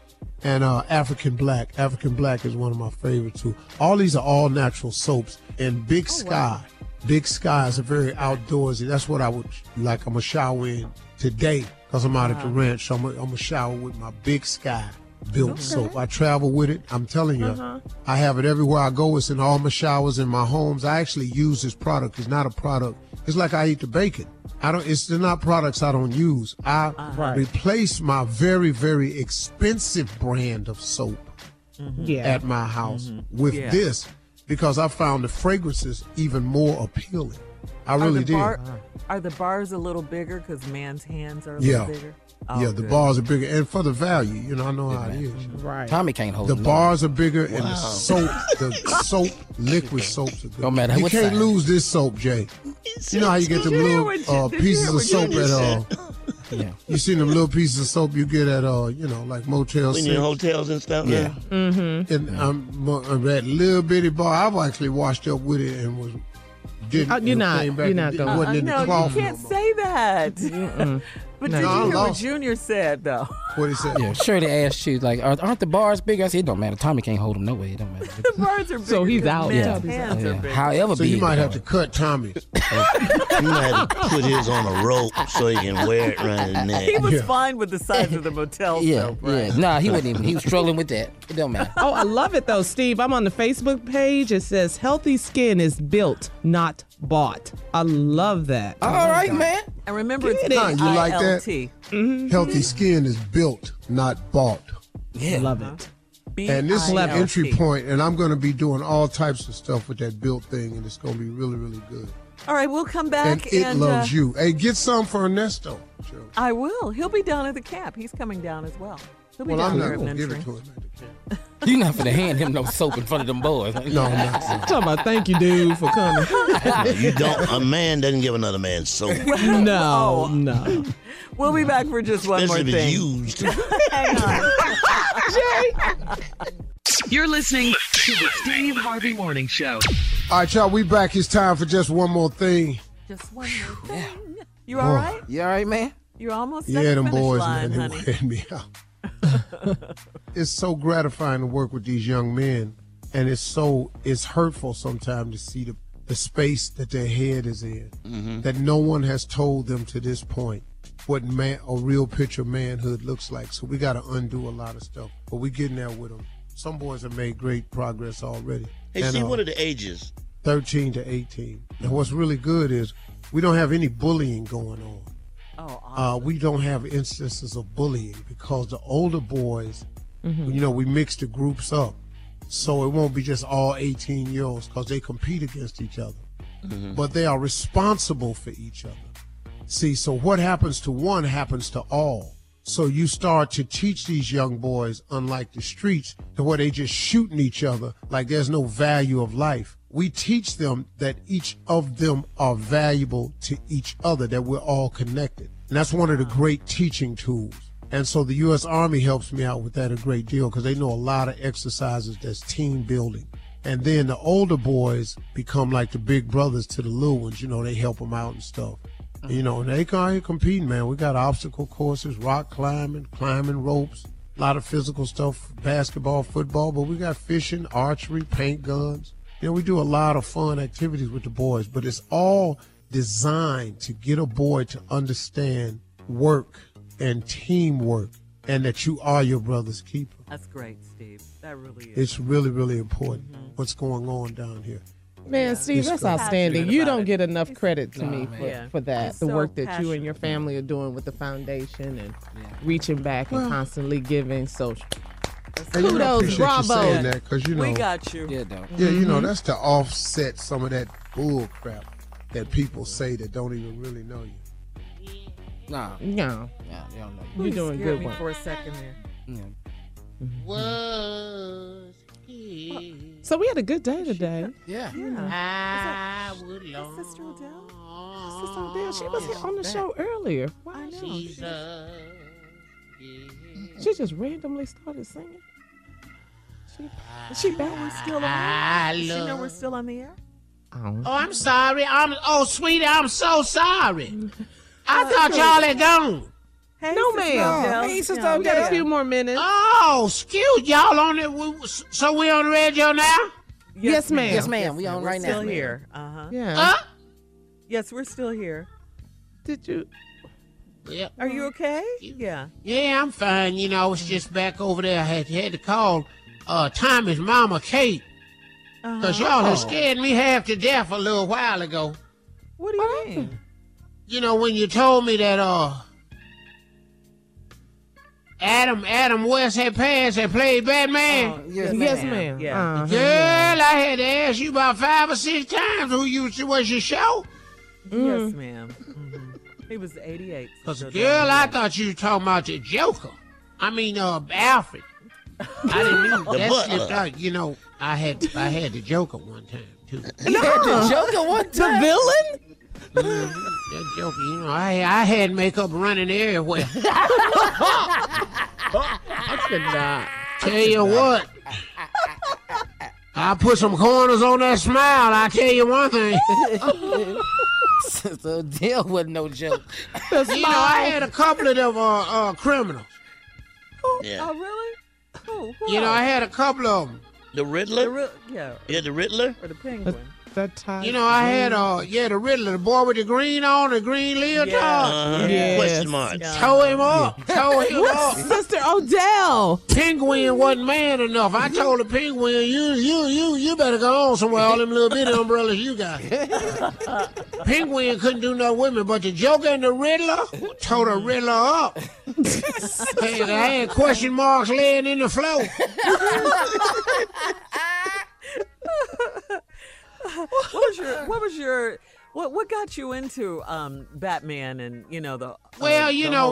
And African Black. African Black is one of my favorites, too. All these are all-natural soaps. And Big Sky. Wow. Big Sky is a very outdoorsy. That's what I would like. I'm going to shower in today because I'm out at the ranch. So I'm going to shower with my Big Sky Bilt soap. I travel with it. I'm telling you, I have it everywhere I go. It's in all my showers, in my homes. I actually use this product. It's not a product. It's like I eat the bacon. It's not products I don't use. I replace my very, very expensive brand of soap at my house with this, because I found the fragrances even more appealing. I really did. Are the bars a little bigger because man's hands are a little bigger? Oh, yeah, the bars are bigger. And for the value, you know, I know how it is. Right. Tommy can't hold it. The bars are bigger and the soap, liquid soaps are good. No matter what can't lose this soap, Jay. You know how you get them little pieces of soap at all. Yeah. You seen them little pieces of soap you get at, you know, like motels. In your hotels and stuff. Yeah. And I'm that little bitty bar. I've actually washed up with it and was... You can't say that. But did you hear what Junior said, though? What he said? Yeah, Shirley asked you, like, aren't the bars big? I said, it don't matter. Tommy can't hold them no way. It don't matter. The bars are big. So he's out. However big. So you might have to cut Tommy. You might have to put his on a rope so he can wear it around his neck. He was fine with the size of the motel soap. Nah, he wasn't even. He was struggling with that. It don't matter. Oh, I love it, though, Steve. I'm on the Facebook page. It says, healthy skin is built, not bought. I love that. All right, man. And remember, it's B-I-L-T. You like that? Healthy skin is built, not bought. Yeah. Love it. And this is the entry point, and I'm going to be doing all types of stuff with that Bilt thing, and it's going to be really, really good. All right, we'll come back. And it loves you. Hey, get some for Ernesto. Joe. I will. He'll be down at the camp. He's coming down as well. He'll be down there. I'm not going to give it to him at the camp. You're not going to hand him no soap in front of them boys. No, I'm not. I'm talking about thank you, dude, for coming. A man doesn't give another man soap. No. We'll be back for just one more thing. Used. Hang on. Jay. You're listening to the Steve Harvey Morning Show. All right, y'all, we back. It's time for just one more thing. Just one more thing. Yeah. You all right? You all right, man? You're almost at the finish line, honey. Yeah, them boys, man, they me out. It's so gratifying to work with these young men, and it's hurtful sometimes to see the space that their head is in, that no one has told them to this point. what man, a real picture of manhood looks like. So we got to undo a lot of stuff, but we getting there with them. Some boys have made great progress already. Hey, see, what are the ages? 13 to 18. And what's really good is we don't have any bullying going on. Oh, awesome. We don't have instances of bullying because the older boys, mm-hmm. you know, we mix the groups up. So it won't be just all 18-year-olds because they compete against each other. Mm-hmm. But they are responsible for each other. See, so what happens to one happens to all. So you start to teach these young boys, unlike the streets, to where they just shooting each other like there's no value of life. We teach them that each of them are valuable to each other, that we're all connected. And that's one of the great teaching tools. And so the U.S. Army helps me out with that a great deal because they know a lot of exercises that's team building. And then the older boys become like the big brothers to the little ones. You know, they help them out and stuff. Uh-huh. You know, and they come out here competing, man. We got obstacle courses, rock climbing, climbing ropes, a lot of physical stuff, basketball, football. But we got fishing, archery, paint guns. You know, we do a lot of fun activities with the boys. But it's all designed to get a boy to understand work and teamwork and that you are your brother's keeper. That's great, Steve. That really is. It's really, really important mm-hmm. what's going on down here. Man, yeah. Steve, that's outstanding. You don't get enough credit to me for that. The work that you and your family are doing with the foundation and reaching back and constantly giving. So kudos, bravo. We got you. Yeah, you know, that's to offset some of that bull crap that people say that don't even really know you. No, they don't know you. You're doing good work. For a second there. Yeah. Was he? So we had a good day today. Yeah. Is Sister Odell? Sister Odell, she was here on the show earlier. Wow. She just randomly started singing. Is she back? We still on the air? Does she know we're still on the air? Oh, I'm sorry. Sweetie, I'm so sorry. I thought y'all had gone. Hey, no, ma'am. Hey, Sister Odell. We got a few more minutes. Oh, excuse y'all on it. So we on the radio now? Yes, ma'am. Yes, ma'am. We on right now. We're still here. Uh-huh. Yeah. Huh? Yes, we're still here. Did you? Yeah. Are you okay? Yeah. Yeah, I'm fine. You know, I was just back over there. I had to call Tommy's mama, Kate, because y'all had scared me half to death a little while ago. What do you mean? You know, when you told me that Adam West had passed and played Batman. Yes, ma'am. Yeah. Uh-huh. Girl, I had to ask you about 5 or 6 times was your show. Mm. Yes, ma'am. Mm-hmm. It was 88. Because, girl, I thought you were talking about the Joker. Alfred. I didn't know that slipped out. You know, I had the Joker one time, too. You had the Joker one time? The villain? That joke, you know, I had makeup running everywhere. I could not. Tell you what. I put some corners on that smile. I tell you one thing. So deal with no joke. You know, I had a couple of them criminals. Oh, yeah. Really? Oh, wow. You know, I had a couple of them. The Riddler? The Riddler? Or the Penguin. That time. You know, I had the Riddler, the boy with the green on, the green leotard. Question mark. Tow him up. Sister Odell. Penguin wasn't mad enough. I told the Penguin, you better go on somewhere. All them little bitty umbrellas you got. Penguin couldn't do nothing with me, but the Joker and the Riddler towed the Riddler up. And I had question marks laying in the floor. What got you into Batman and the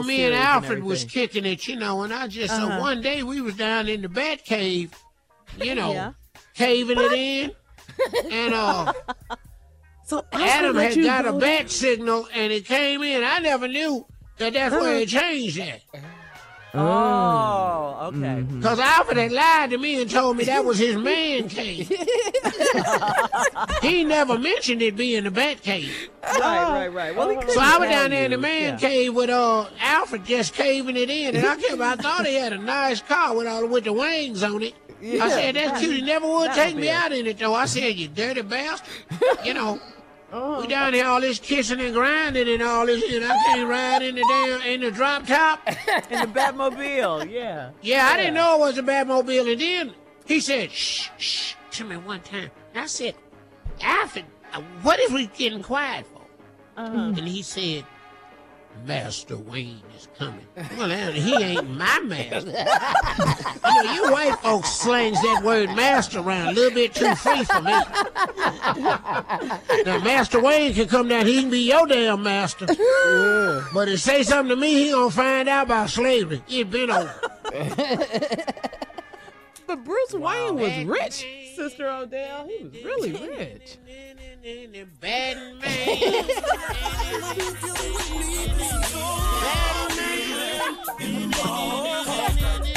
me and Alfred was kicking it, and I just one day we was down in the Bat Cave, caving it in, and so Adam had got a bat signal and it came in. I never knew that's where it changed at. Oh, okay. Because Alfred had lied to me and told me that was his man cave. He never mentioned it being the bat cave. Right. Well, so I was down there in the man cave with Alfred just caving it in. And I thought he had a nice car with the wings on it. Yeah, I said, that's cute. He never would take me out in it, though. I said, you dirty bastard. Oh. We down here all this kissing and grinding and all this, and I can't ride in the damn drop top. In the Batmobile, yeah. Yeah, I didn't know it was a Batmobile. And then he said, "Shh, shh," to me one time. And I said, "Alfred, what is we getting quiet for?" And he said, "Master Wayne is coming." Well, he ain't my master. You know, you white folks slings that word master around a little bit too free for me. Now, Master Wayne can come down. He can be your damn master. Yeah. But if say something to me, he gonna find out about slavery. It been over. But Bruce Wayne was rich, Sister Odell. He was really rich. Bad man.